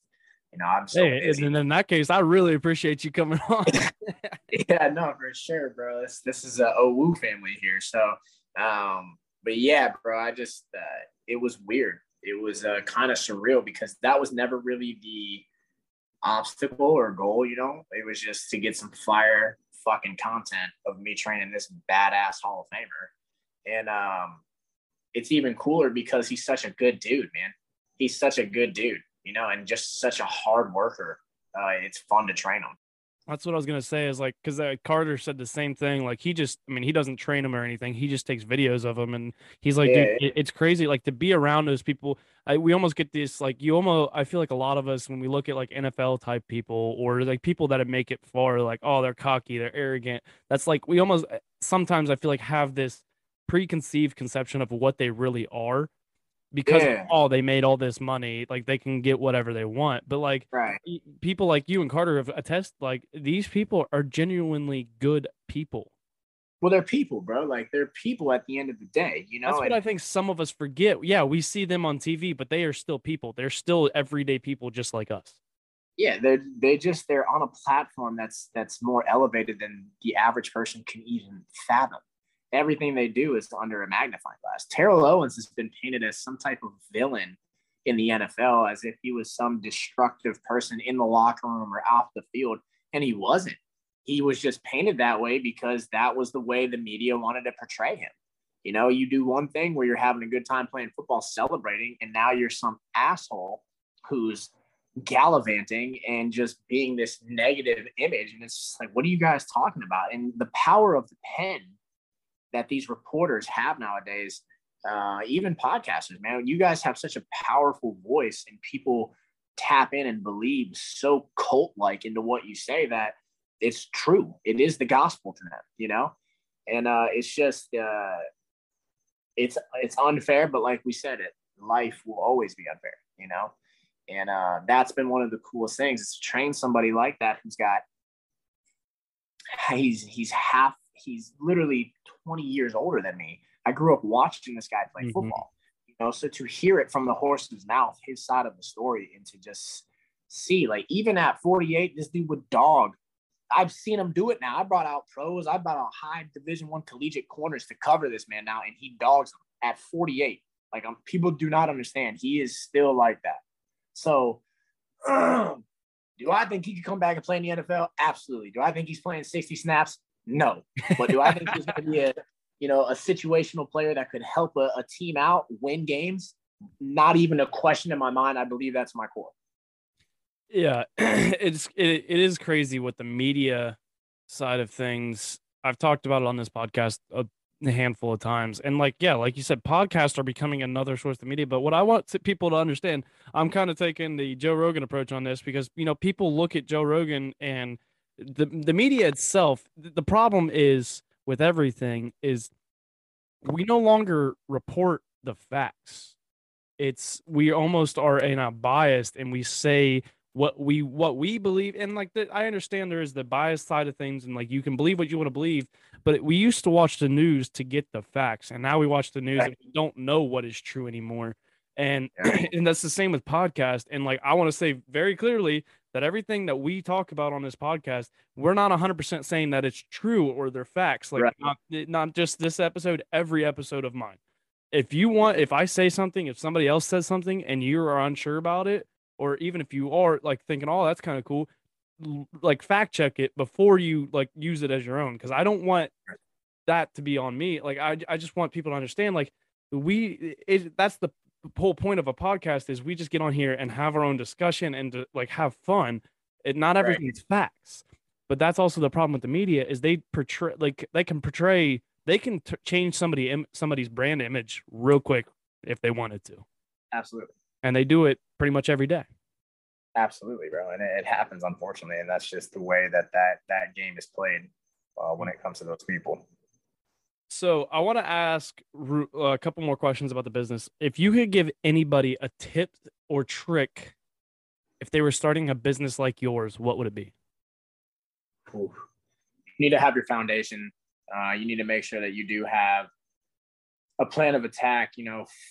You know, I'm so busy. And in that case, I really appreciate you coming on. Yeah, no, for sure, bro. This is a OU family here, so. But yeah, bro, I just, it was weird. It was kind of surreal because that was never really the obstacle or goal, you know? It was just to get some fire fucking content of me training this badass Hall of Famer. And it's even cooler because he's such a good dude, man. He's such a good dude, you know, and just such a hard worker. It's fun to train him. That's what I was going to say is like, because Carter said the same thing. Like he just, I mean, he doesn't train him or anything. He just takes videos of him. And he's like, yeah, dude, it's crazy. Like to be around those people, we almost get this, like I feel like a lot of us, when we look at like NFL type people or like people that make it far, like, oh, they're cocky, they're arrogant. That's like, we almost sometimes I feel like have this preconceived conception of what they really are. Because they made all this money, like they can get whatever they want. But like people like you and Carter have attested, like these people are genuinely good people. Well, they're people, bro. Like they're people at the end of the day, you know. That's what I think some of us forget. Yeah, we see them on TV, but they are still people. They're still everyday people, just like us. Yeah, they're on a platform that's more elevated than the average person can even fathom. Everything they do is under a magnifying glass. Terrell Owens has been painted as some type of villain in the NFL, as if he was some destructive person in the locker room or off the field, and he wasn't. He was just painted that way because that was the way the media wanted to portray him. You know, you do one thing where you're having a good time playing football, celebrating, and now you're some asshole who's gallivanting and just being this negative image. And it's just like, what are you guys talking about? And the power of the pen that these reporters have nowadays, even podcasters, man, you guys have such a powerful voice and people tap in and believe so cult-like into what you say that it's true. It is the gospel to them, you know? And it's just, it's unfair, but like we said, life will always be unfair, you know? And that's been one of the coolest things, is to train somebody like that who's got, he's literally 20 years older than me. I grew up watching this guy play football, you know? So to hear it from the horse's mouth, his side of the story, and to just see, like, even at 48, this dude would dog. I've seen him do it now. I brought out pros. I brought out high Division I collegiate corners to cover this man now, and he dogs them at 48. Like, people do not understand. He is still like that. So, do I think he could come back and play in the NFL? Absolutely. Do I think he's playing 60 snaps? No. But do I think he's going to be a situational player that could help a team out, win games? Not even a question in my mind. I believe that's my core. Yeah, it is crazy what the media side of things. I've talked about it on this podcast a handful of times, and like you said, podcasts are becoming another source of media. But what I want people to understand, I'm kind of taking the Joe Rogan approach on this, because people look at Joe Rogan and the media itself. The problem is with everything is we no longer report the facts. We almost are biased, and we say what we believe. And I understand there is the bias side of things, and you can believe what you want to believe, but we used to watch the news to get the facts, and now we watch the news and we don't know what is true anymore. And that's the same with podcasts. And I want to say very clearly that everything that we talk about on this podcast, we're not 100% saying that it's true or they're facts. Not just this episode, every episode of mine. If I say something, if somebody else says something and you are unsure about it, or even if you are thinking, oh, that's kind of cool, fact check it before you use it as your own. Cause I don't want that to be on me. I just want people to understand, that's the whole point of a podcast, is we just get on here and have our own discussion and to, have fun. Not everything's facts, but that's also the problem with the media, is they portray, they can change somebody's brand image real quick if they wanted to. Absolutely. And they do it pretty much every day. Absolutely, bro. And it happens, unfortunately. And that's just the way that game is played when it comes to those people. So I want to ask a couple more questions about the business. If you could give anybody a tip or trick, if they were starting a business like yours, what would it be? Oof. You need to have your foundation. You need to make sure that you do have a plan of attack,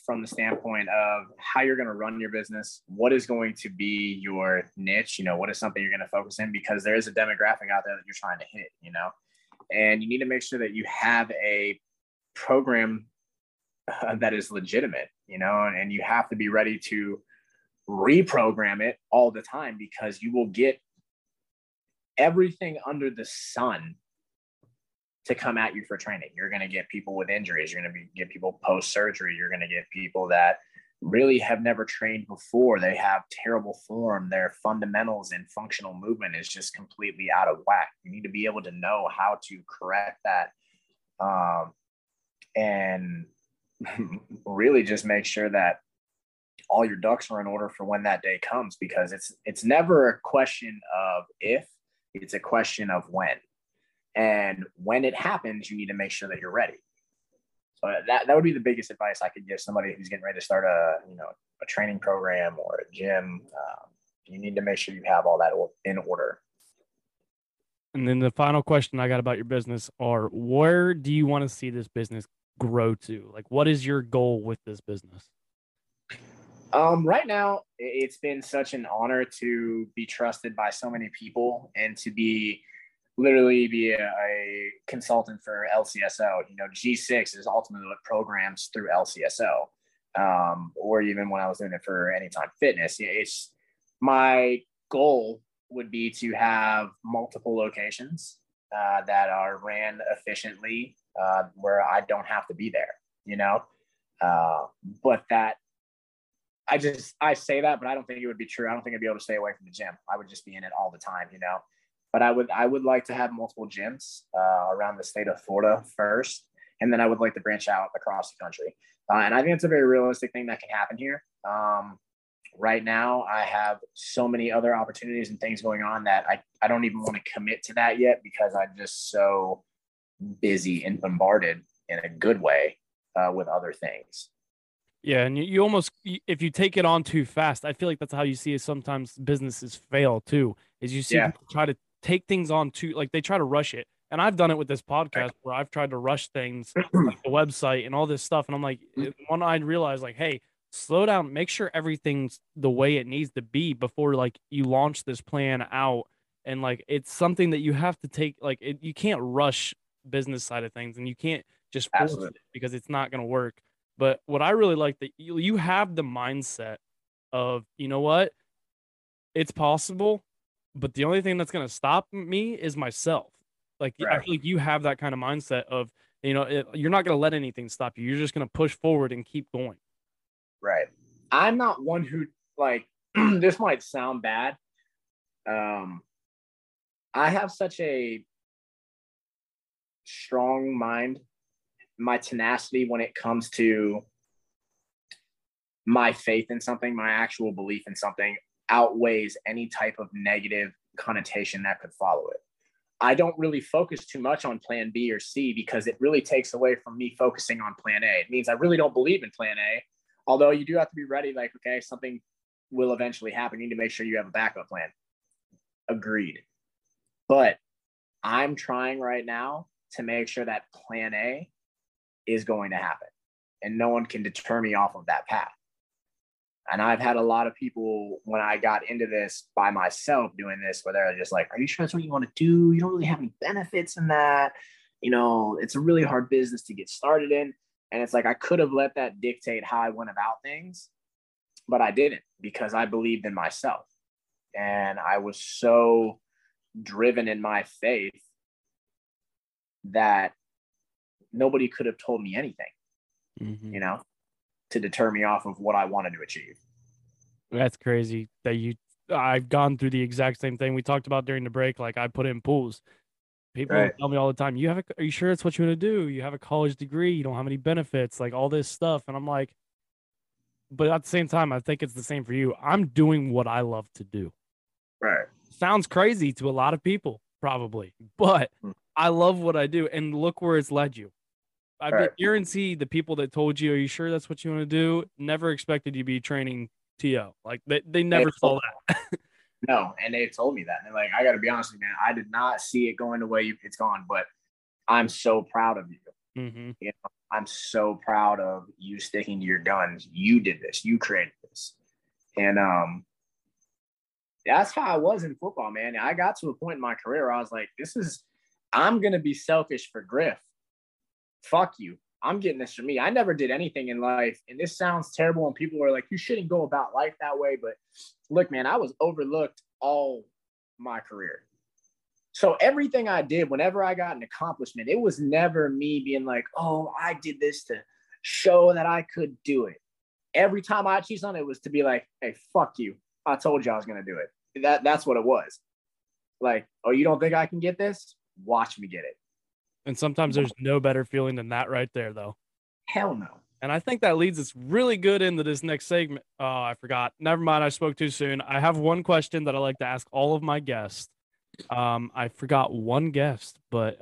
from the standpoint of how you're going to run your business, what is going to be your niche, what is something you're going to focus in, because there is a demographic out there that you're trying to hit, and you need to make sure that you have a program that is legitimate, and you have to be ready to reprogram it all the time, because you will get everything under the sun to come at you for training. You're going to get people with injuries. You're going to get people post-surgery. You're going to get people that really have never trained before. They have terrible form. Their fundamentals and functional movement is just completely out of whack. You need to be able to know how to correct that, and really just make sure that all your ducks are in order for when that day comes, because it's never a question of if, it's a question of when. And when it happens, you need to make sure that you're ready. So that would be the biggest advice I could give somebody who's getting ready to start a training program or a gym. You need to make sure you have all that in order. And then the final question I got about your business are, where do you want to see this business grow to? What is your goal with this business? Right now, it's been such an honor to be trusted by so many people, and to be a consultant for LCSO. G6 is ultimately what programs through LCSO, or even when I was doing it for Anytime Fitness. It's my goal would be to have multiple locations that are ran efficiently, where I don't have to be there, but that I say that, but I don't think it would be true. I don't think I'd be able to stay away from the gym. I would just be in it all the time, But I would like to have multiple gyms around the state of Florida first, and then I would like to branch out across the country. And I think it's a very realistic thing that can happen here. Right now, I have so many other opportunities and things going on that I don't even want to commit to that yet, because I'm just so busy and bombarded in a good way with other things. Yeah. And you almost, if you take it on too fast, I feel like that's how you see it. Sometimes businesses fail too, is you see people try to take things on too, like they try to rush it. And I've done it with this podcast where I've tried to rush things, like the website and all this stuff. And I'm like, one, I realized like, hey, slow down, make sure everything's the way it needs to be before like you launch this plan out. And like, it's something that you have to take, like you can't rush business side of things and you can't just force it because it's not going to work. But what I really like that you have the mindset of, you know what, it's possible, but the only thing that's going to stop me is myself. Like, right. I feel like you have that kind of mindset of, you know, you're not going to let anything stop you. You're just going to push forward and keep going. Right. I'm not one who like, this might sound bad. I have such a strong mind, my tenacity when it comes to my faith in something, my actual belief in something outweighs any type of negative connotation that could follow it. I don't really focus too much on plan B or C because it really takes away from me focusing on plan A. It means I really don't believe in plan A, although you do have to be ready. Like, okay, something will eventually happen. You need to make sure you have a backup plan. Agreed. But I'm trying right now to make sure that plan A is going to happen and no one can deter me off of that path. And I've had a lot of people when I got into this by myself doing this, where they're just like, are you sure that's what you want to do? You don't really have any benefits in that. You know, it's a really hard business to get started in. And it's like, I could have let that dictate how I went about things, but I didn't because I believed in myself. And I was so driven in my faith that nobody could have told me anything, you know, to deter me off of what I wanted to achieve. That's crazy that I've gone through the exact same thing we talked about during the break. Like I put in pools. People tell me all the time, are you sure it's what you want to do? You have a college degree. You don't have any benefits, like all this stuff. And I'm like, but at the same time, I think it's the same for you. I'm doing what I love to do. Right. Sounds crazy to a lot of people probably, but I love what I do. And look where it's led you. I guarantee the people that told you, are you sure that's what you want to do? Never expected you to be training TO. Like they never saw that. No. And they told me that. And like, I got to be honest with you, man, I did not see it going the way it's gone, but I'm so proud of you. You know, I'm so proud of you sticking to your guns. You did this, you created this. And, that's how I was in football, man. I got to a point in my career where I was like, I'm going to be selfish for Griff. Fuck you. I'm getting this for me. I never did anything in life. And this sounds terrible. And people are like, you shouldn't go about life that way. But look, man, I was overlooked all my career. So everything I did, whenever I got an accomplishment, it was never me being like, oh, I did this to show that I could do it. Every time I achieved something, it was to be like, hey, fuck you. I told you I was going to do it. That's what it was. Like, oh, you don't think I can get this? Watch me get it. And sometimes there's no better feeling than that right there, though. Hell no. And I think that leads us really good into this next segment. Oh, I forgot. Never mind. I spoke too soon. I have one question that I like to ask all of my guests. I forgot one guest, but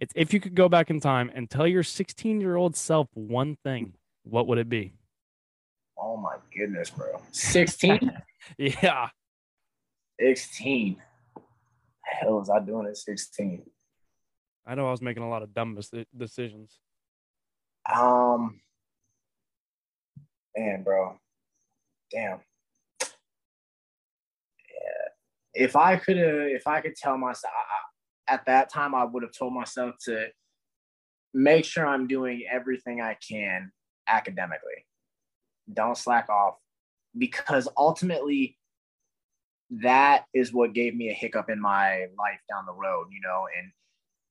it's if you could go back in time and tell your 16-year-old self one thing, what would it be? Oh, my goodness, bro. 16? Yeah. 16. Hell was I doing at 16? I know I was making a lot of dumb decisions. Man, bro. Damn. Yeah. If I could tell myself at that time, I would have told myself to make sure I'm doing everything I can academically. Don't slack off, because ultimately that is what gave me a hiccup in my life down the road, you know. And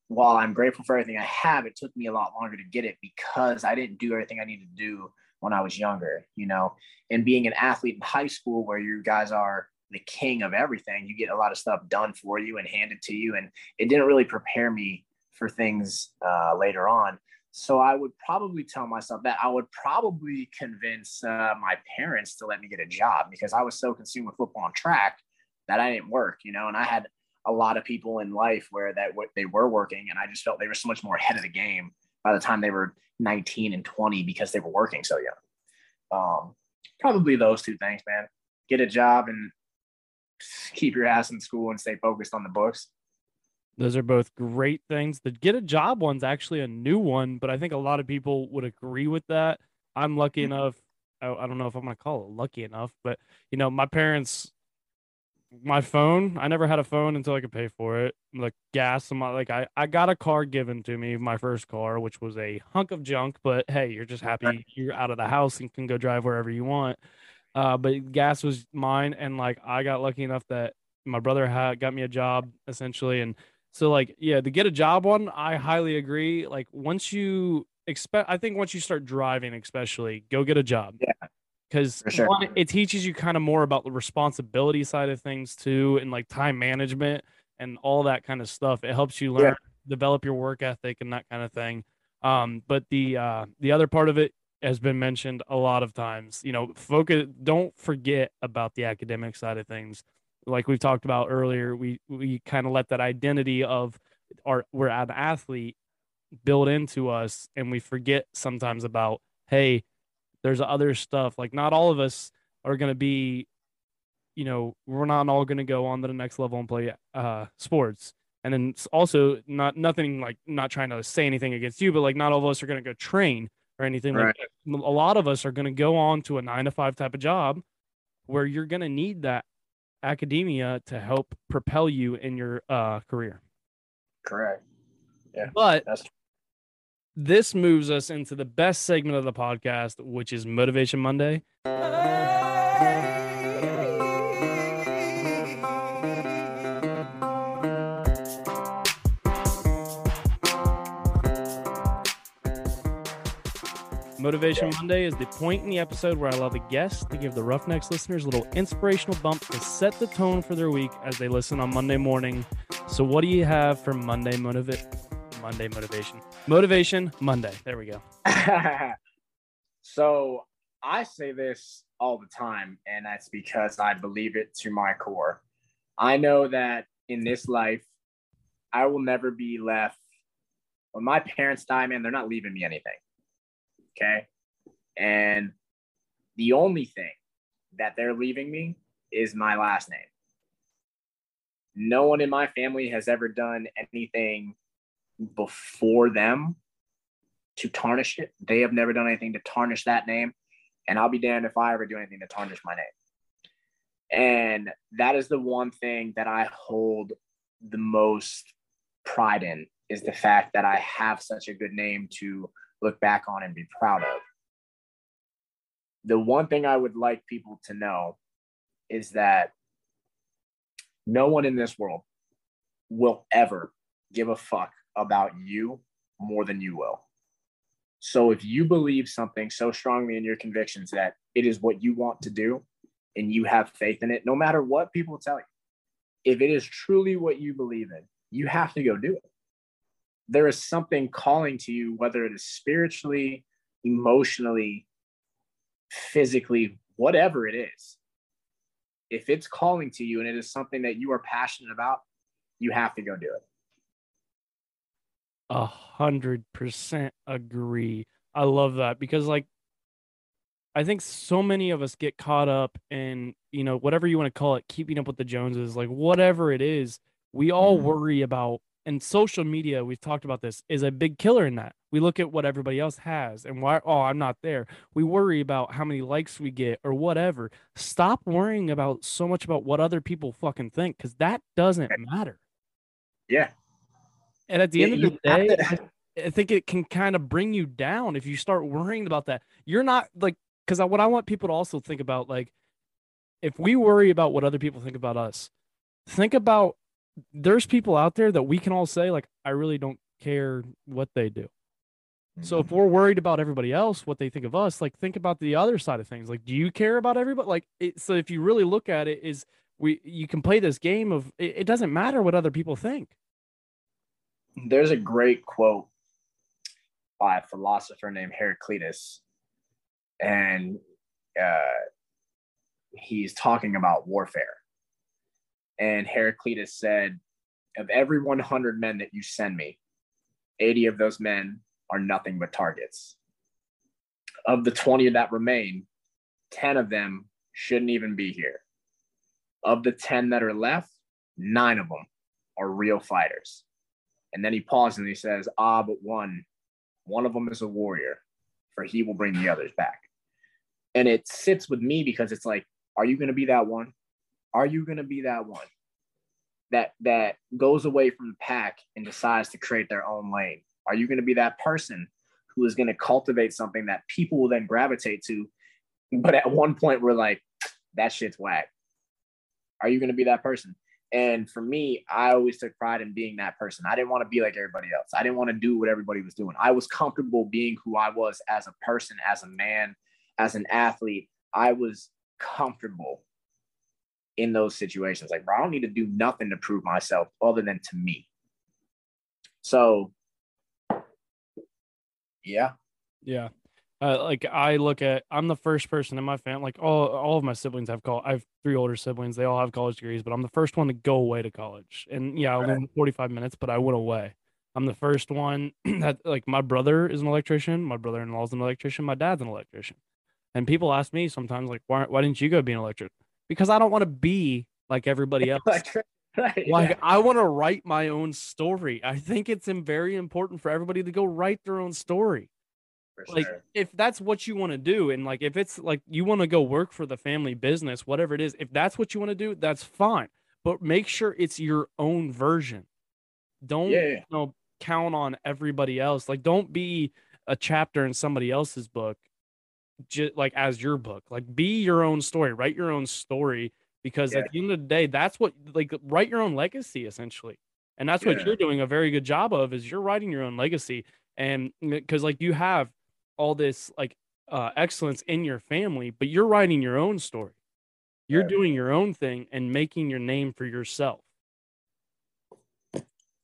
while I'm grateful for everything I have, it took me a lot longer to get it because I didn't do everything I needed to do when I was younger, you know. And being an athlete in high school where you guys are the king of everything, you get a lot of stuff done for you and handed to you. And it didn't really prepare me for things later on. So I would probably tell myself that. I would probably convince my parents to let me get a job because I was so consumed with football and track that I didn't work, you know. And I had a lot of people in life where they were working, and I just felt they were so much more ahead of the game by the time they were 19 and 20 because they were working so young. Probably those two things, man. Get a job and keep your ass in school and stay focused on the books. Those are both great things. The get a job one's actually a new one, but I think a lot of people would agree with that. I'm lucky enough. I don't know if I'm going to call it lucky enough, but you know, my parents, my phone, I never had a phone until I could pay for it. Like gas, I got a car given to me, my first car, which was a hunk of junk, but hey, you're just happy you're out of the house and can go drive wherever you want. But gas was mine. And like, I got lucky enough that my brother got me a job essentially. And so like, yeah, the get a job one, I highly agree. Like once you I think once you start driving, especially, go get a job. Yeah, because sure. It teaches you kind of more about the responsibility side of things too, and like time management and all that kind of stuff. It helps you learn, develop your work ethic and that kind of thing. But the other part of it has been mentioned a lot of times. You know, focus. Don't forget about the academic side of things. Like we've talked about earlier, we kind of let that identity of we're an athlete built into us, and we forget sometimes about, hey, there's other stuff. Like not all of us are going to be, you know, we're not all going to go on to the next level and play sports. And then also not trying to say anything against you, but like not all of us are going to go train or anything like that. A lot of us are going to go on to a 9-to-5 type of job where you're going to need that academia to help propel you in your career. Correct. Yeah. But this moves us into the best segment of the podcast, which is Motivation Monday. Motivation Monday is the point in the episode where I allow the guests to give the Roughnecks listeners a little inspirational bump to set the tone for their week as they listen on Monday morning. So what do you have for Motivation Monday? There we go. So I say this all the time, and that's because I believe it to my core. I know that in this life, I will never be left. When my parents die, man, they're not leaving me anything. Okay. And the only thing that they're leaving me is my last name. No one in my family has ever done anything before them to tarnish it. They have never done anything to tarnish that name. And I'll be damned if I ever do anything to tarnish my name. And that is the one thing that I hold the most pride in, is the fact that I have such a good name to look back on and be proud of. The one thing I would like people to know is that no one in this world will ever give a fuck about you more than you will. So if you believe something so strongly in your convictions that it is what you want to do and you have faith in it, no matter what people tell you, if it is truly what you believe in, you have to go do it. There is something calling to you, whether it is spiritually, emotionally, physically, whatever it is. If it's calling to you and it is something that you are passionate about, you have to go do it. 100% agree. I love that, because like, I think so many of us get caught up in, you know, whatever you want to call it, keeping up with the Joneses, like whatever it is, we all worry about. And social media, we've talked about this, is a big killer in that. We look at what everybody else has and why, oh, I'm not there. We worry about how many likes we get or whatever. Stop worrying about so much about what other people fucking think, because that doesn't matter. Yeah. And at the end of the day, I think it can kind of bring you down if you start worrying about that. You're not like, because what I want people to also think about, like, if we worry about what other people think about us, think about, there's people out there that we can all say, like, I really don't care what they do. So if we're worried about everybody else, what they think of us, like, think about the other side of things. Like, do you care about everybody? Like, so if you really look at it, you can play this game of, it doesn't matter what other people think. There's a great quote by a philosopher named Heraclitus. And he's talking about warfare. And Heraclitus said, of every 100 men that you send me, 80 of those men are nothing but targets. Of the 20 that remain, 10 of them shouldn't even be here. Of the 10 that are left, 9 of them are real fighters. And then he pauses and he says, but one of them is a warrior, for he will bring the others back. And it sits with me because it's like, are you going to be that one? Are you going to be that one that goes away from the pack and decides to create their own lane? Are you going to be that person who is going to cultivate something that people will then gravitate to? But at one point we're like, that shit's whack. Are you going to be that person? And for me, I always took pride in being that person. I didn't want to be like everybody else. I didn't want to do what everybody was doing. I was comfortable being who I was as a person, as a man, as an athlete. I was comfortable in those situations. Like, bro, I don't need to do nothing to prove myself other than to me. So, yeah. Yeah. Like I look at, I'm the first person in my family, like all of my siblings have I have 3 older siblings. They all have college degrees, but I'm the first one to go away to college. And yeah, I lived 45 minutes, but I went away. I'm the first one that, like, my brother is an electrician. My brother-in-law is an electrician. My dad's an electrician. And people ask me sometimes, like, why didn't you go be an electrician? Because I don't want to be like everybody else. Right, like, yeah. I want to write my own story. I think it's very important for everybody to go write their own story. Like, sure. If that's what you want to do, and like if it's like you want to go work for the family business, whatever it is, if that's what you want to do, that's fine. But make sure it's your own version. Don't you know, count on everybody else. Like, don't be a chapter in somebody else's book, just like as your book. Like, be your own story. Write your own story, because at the end of the day, that's what, like, write your own legacy essentially. And that's what you're doing a very good job of, is you're writing your own legacy. And because, like, you have all this, like, excellence in your family, but you're writing your own story. You're doing your own thing and making your name for yourself.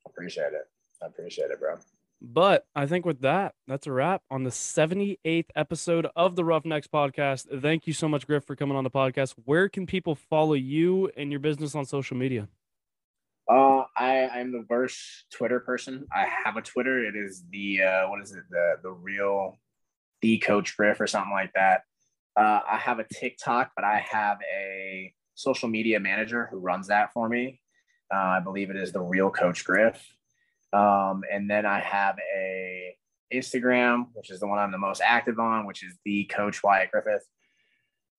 Appreciate it. I appreciate it, bro. But I think with that, that's a wrap on the 78th episode of the Roughnecks Podcast. Thank you so much, Griff, for coming on the podcast. Where can people follow you and your business on social media? I am the worst Twitter person. I have a Twitter. It is the, what is it? The real the Coach Griff or something like that. I have a TikTok, but I have a social media manager who runs that for me. I believe it is the real Coach Griff. And then I have a Instagram, which is the one I'm the most active on, which is the Coach Wyatt Griffith.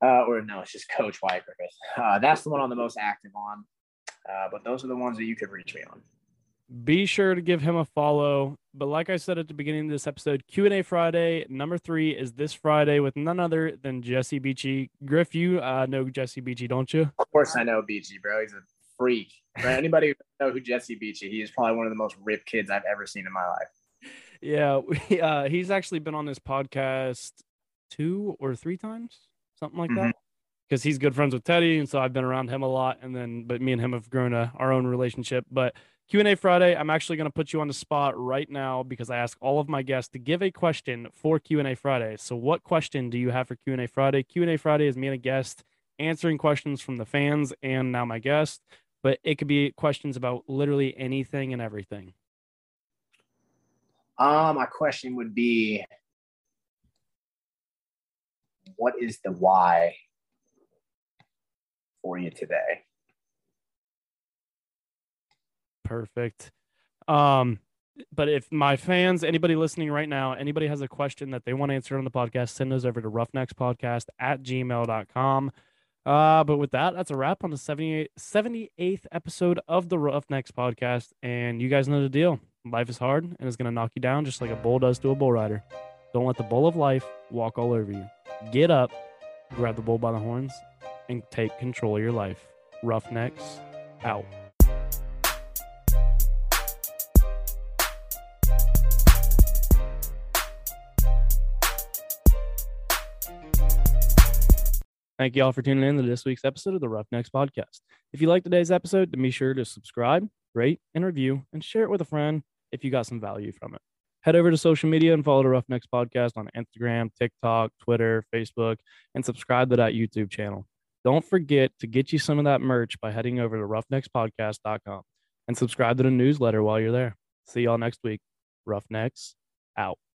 It's just Coach Wyatt Griffith. That's the one I'm the most active on. But those are the ones that you could reach me on. Be sure to give him a follow. But like I said at the beginning of this episode, Q&A Friday number 3 is this Friday with none other than Jesse Beachy. Griff, you know Jesse Beachy, don't you? Of course I know Beachy, bro. He's a freak. For anybody who knows who Jesse Beachy, he is probably one of the most ripped kids I've ever seen in my life. Yeah, he's actually been on this podcast 2 or 3 times, something like that. Because he's good friends with Teddy, and so I've been around him a lot. And then, but me and him have grown our own relationship. But Q&A Friday, I'm actually going to put you on the spot right now because I ask all of my guests to give a question for Q&A Friday. So what question do you have for Q&A Friday? Q&A Friday is me and a guest answering questions from the fans and now my guest. But it could be questions about literally anything and everything. My question would be, what is the why for you today? Perfect. But if my fans, anybody listening right now, anybody has a question that they want answered on the podcast, send those over to roughneckspodcast@gmail.com. But with that, that's a wrap on the 78th episode of the Roughnecks Podcast. And you guys know the deal. Life is hard and it's going to knock you down just like a bull does to a bull rider. Don't let the bull of life walk all over you. Get up, grab the bull by the horns, and take control of your life. Roughnecks out. Thank you all for tuning in to this week's episode of the Roughnecks Podcast. If you liked today's episode, then be sure to subscribe, rate, and review, and share it with a friend if you got some value from it. Head over to social media and follow the Roughnecks Podcast on Instagram, TikTok, Twitter, Facebook, and subscribe to that YouTube channel. Don't forget to get you some of that merch by heading over to roughneckspodcast.com and subscribe to the newsletter while you're there. See y'all next week. Roughnecks out.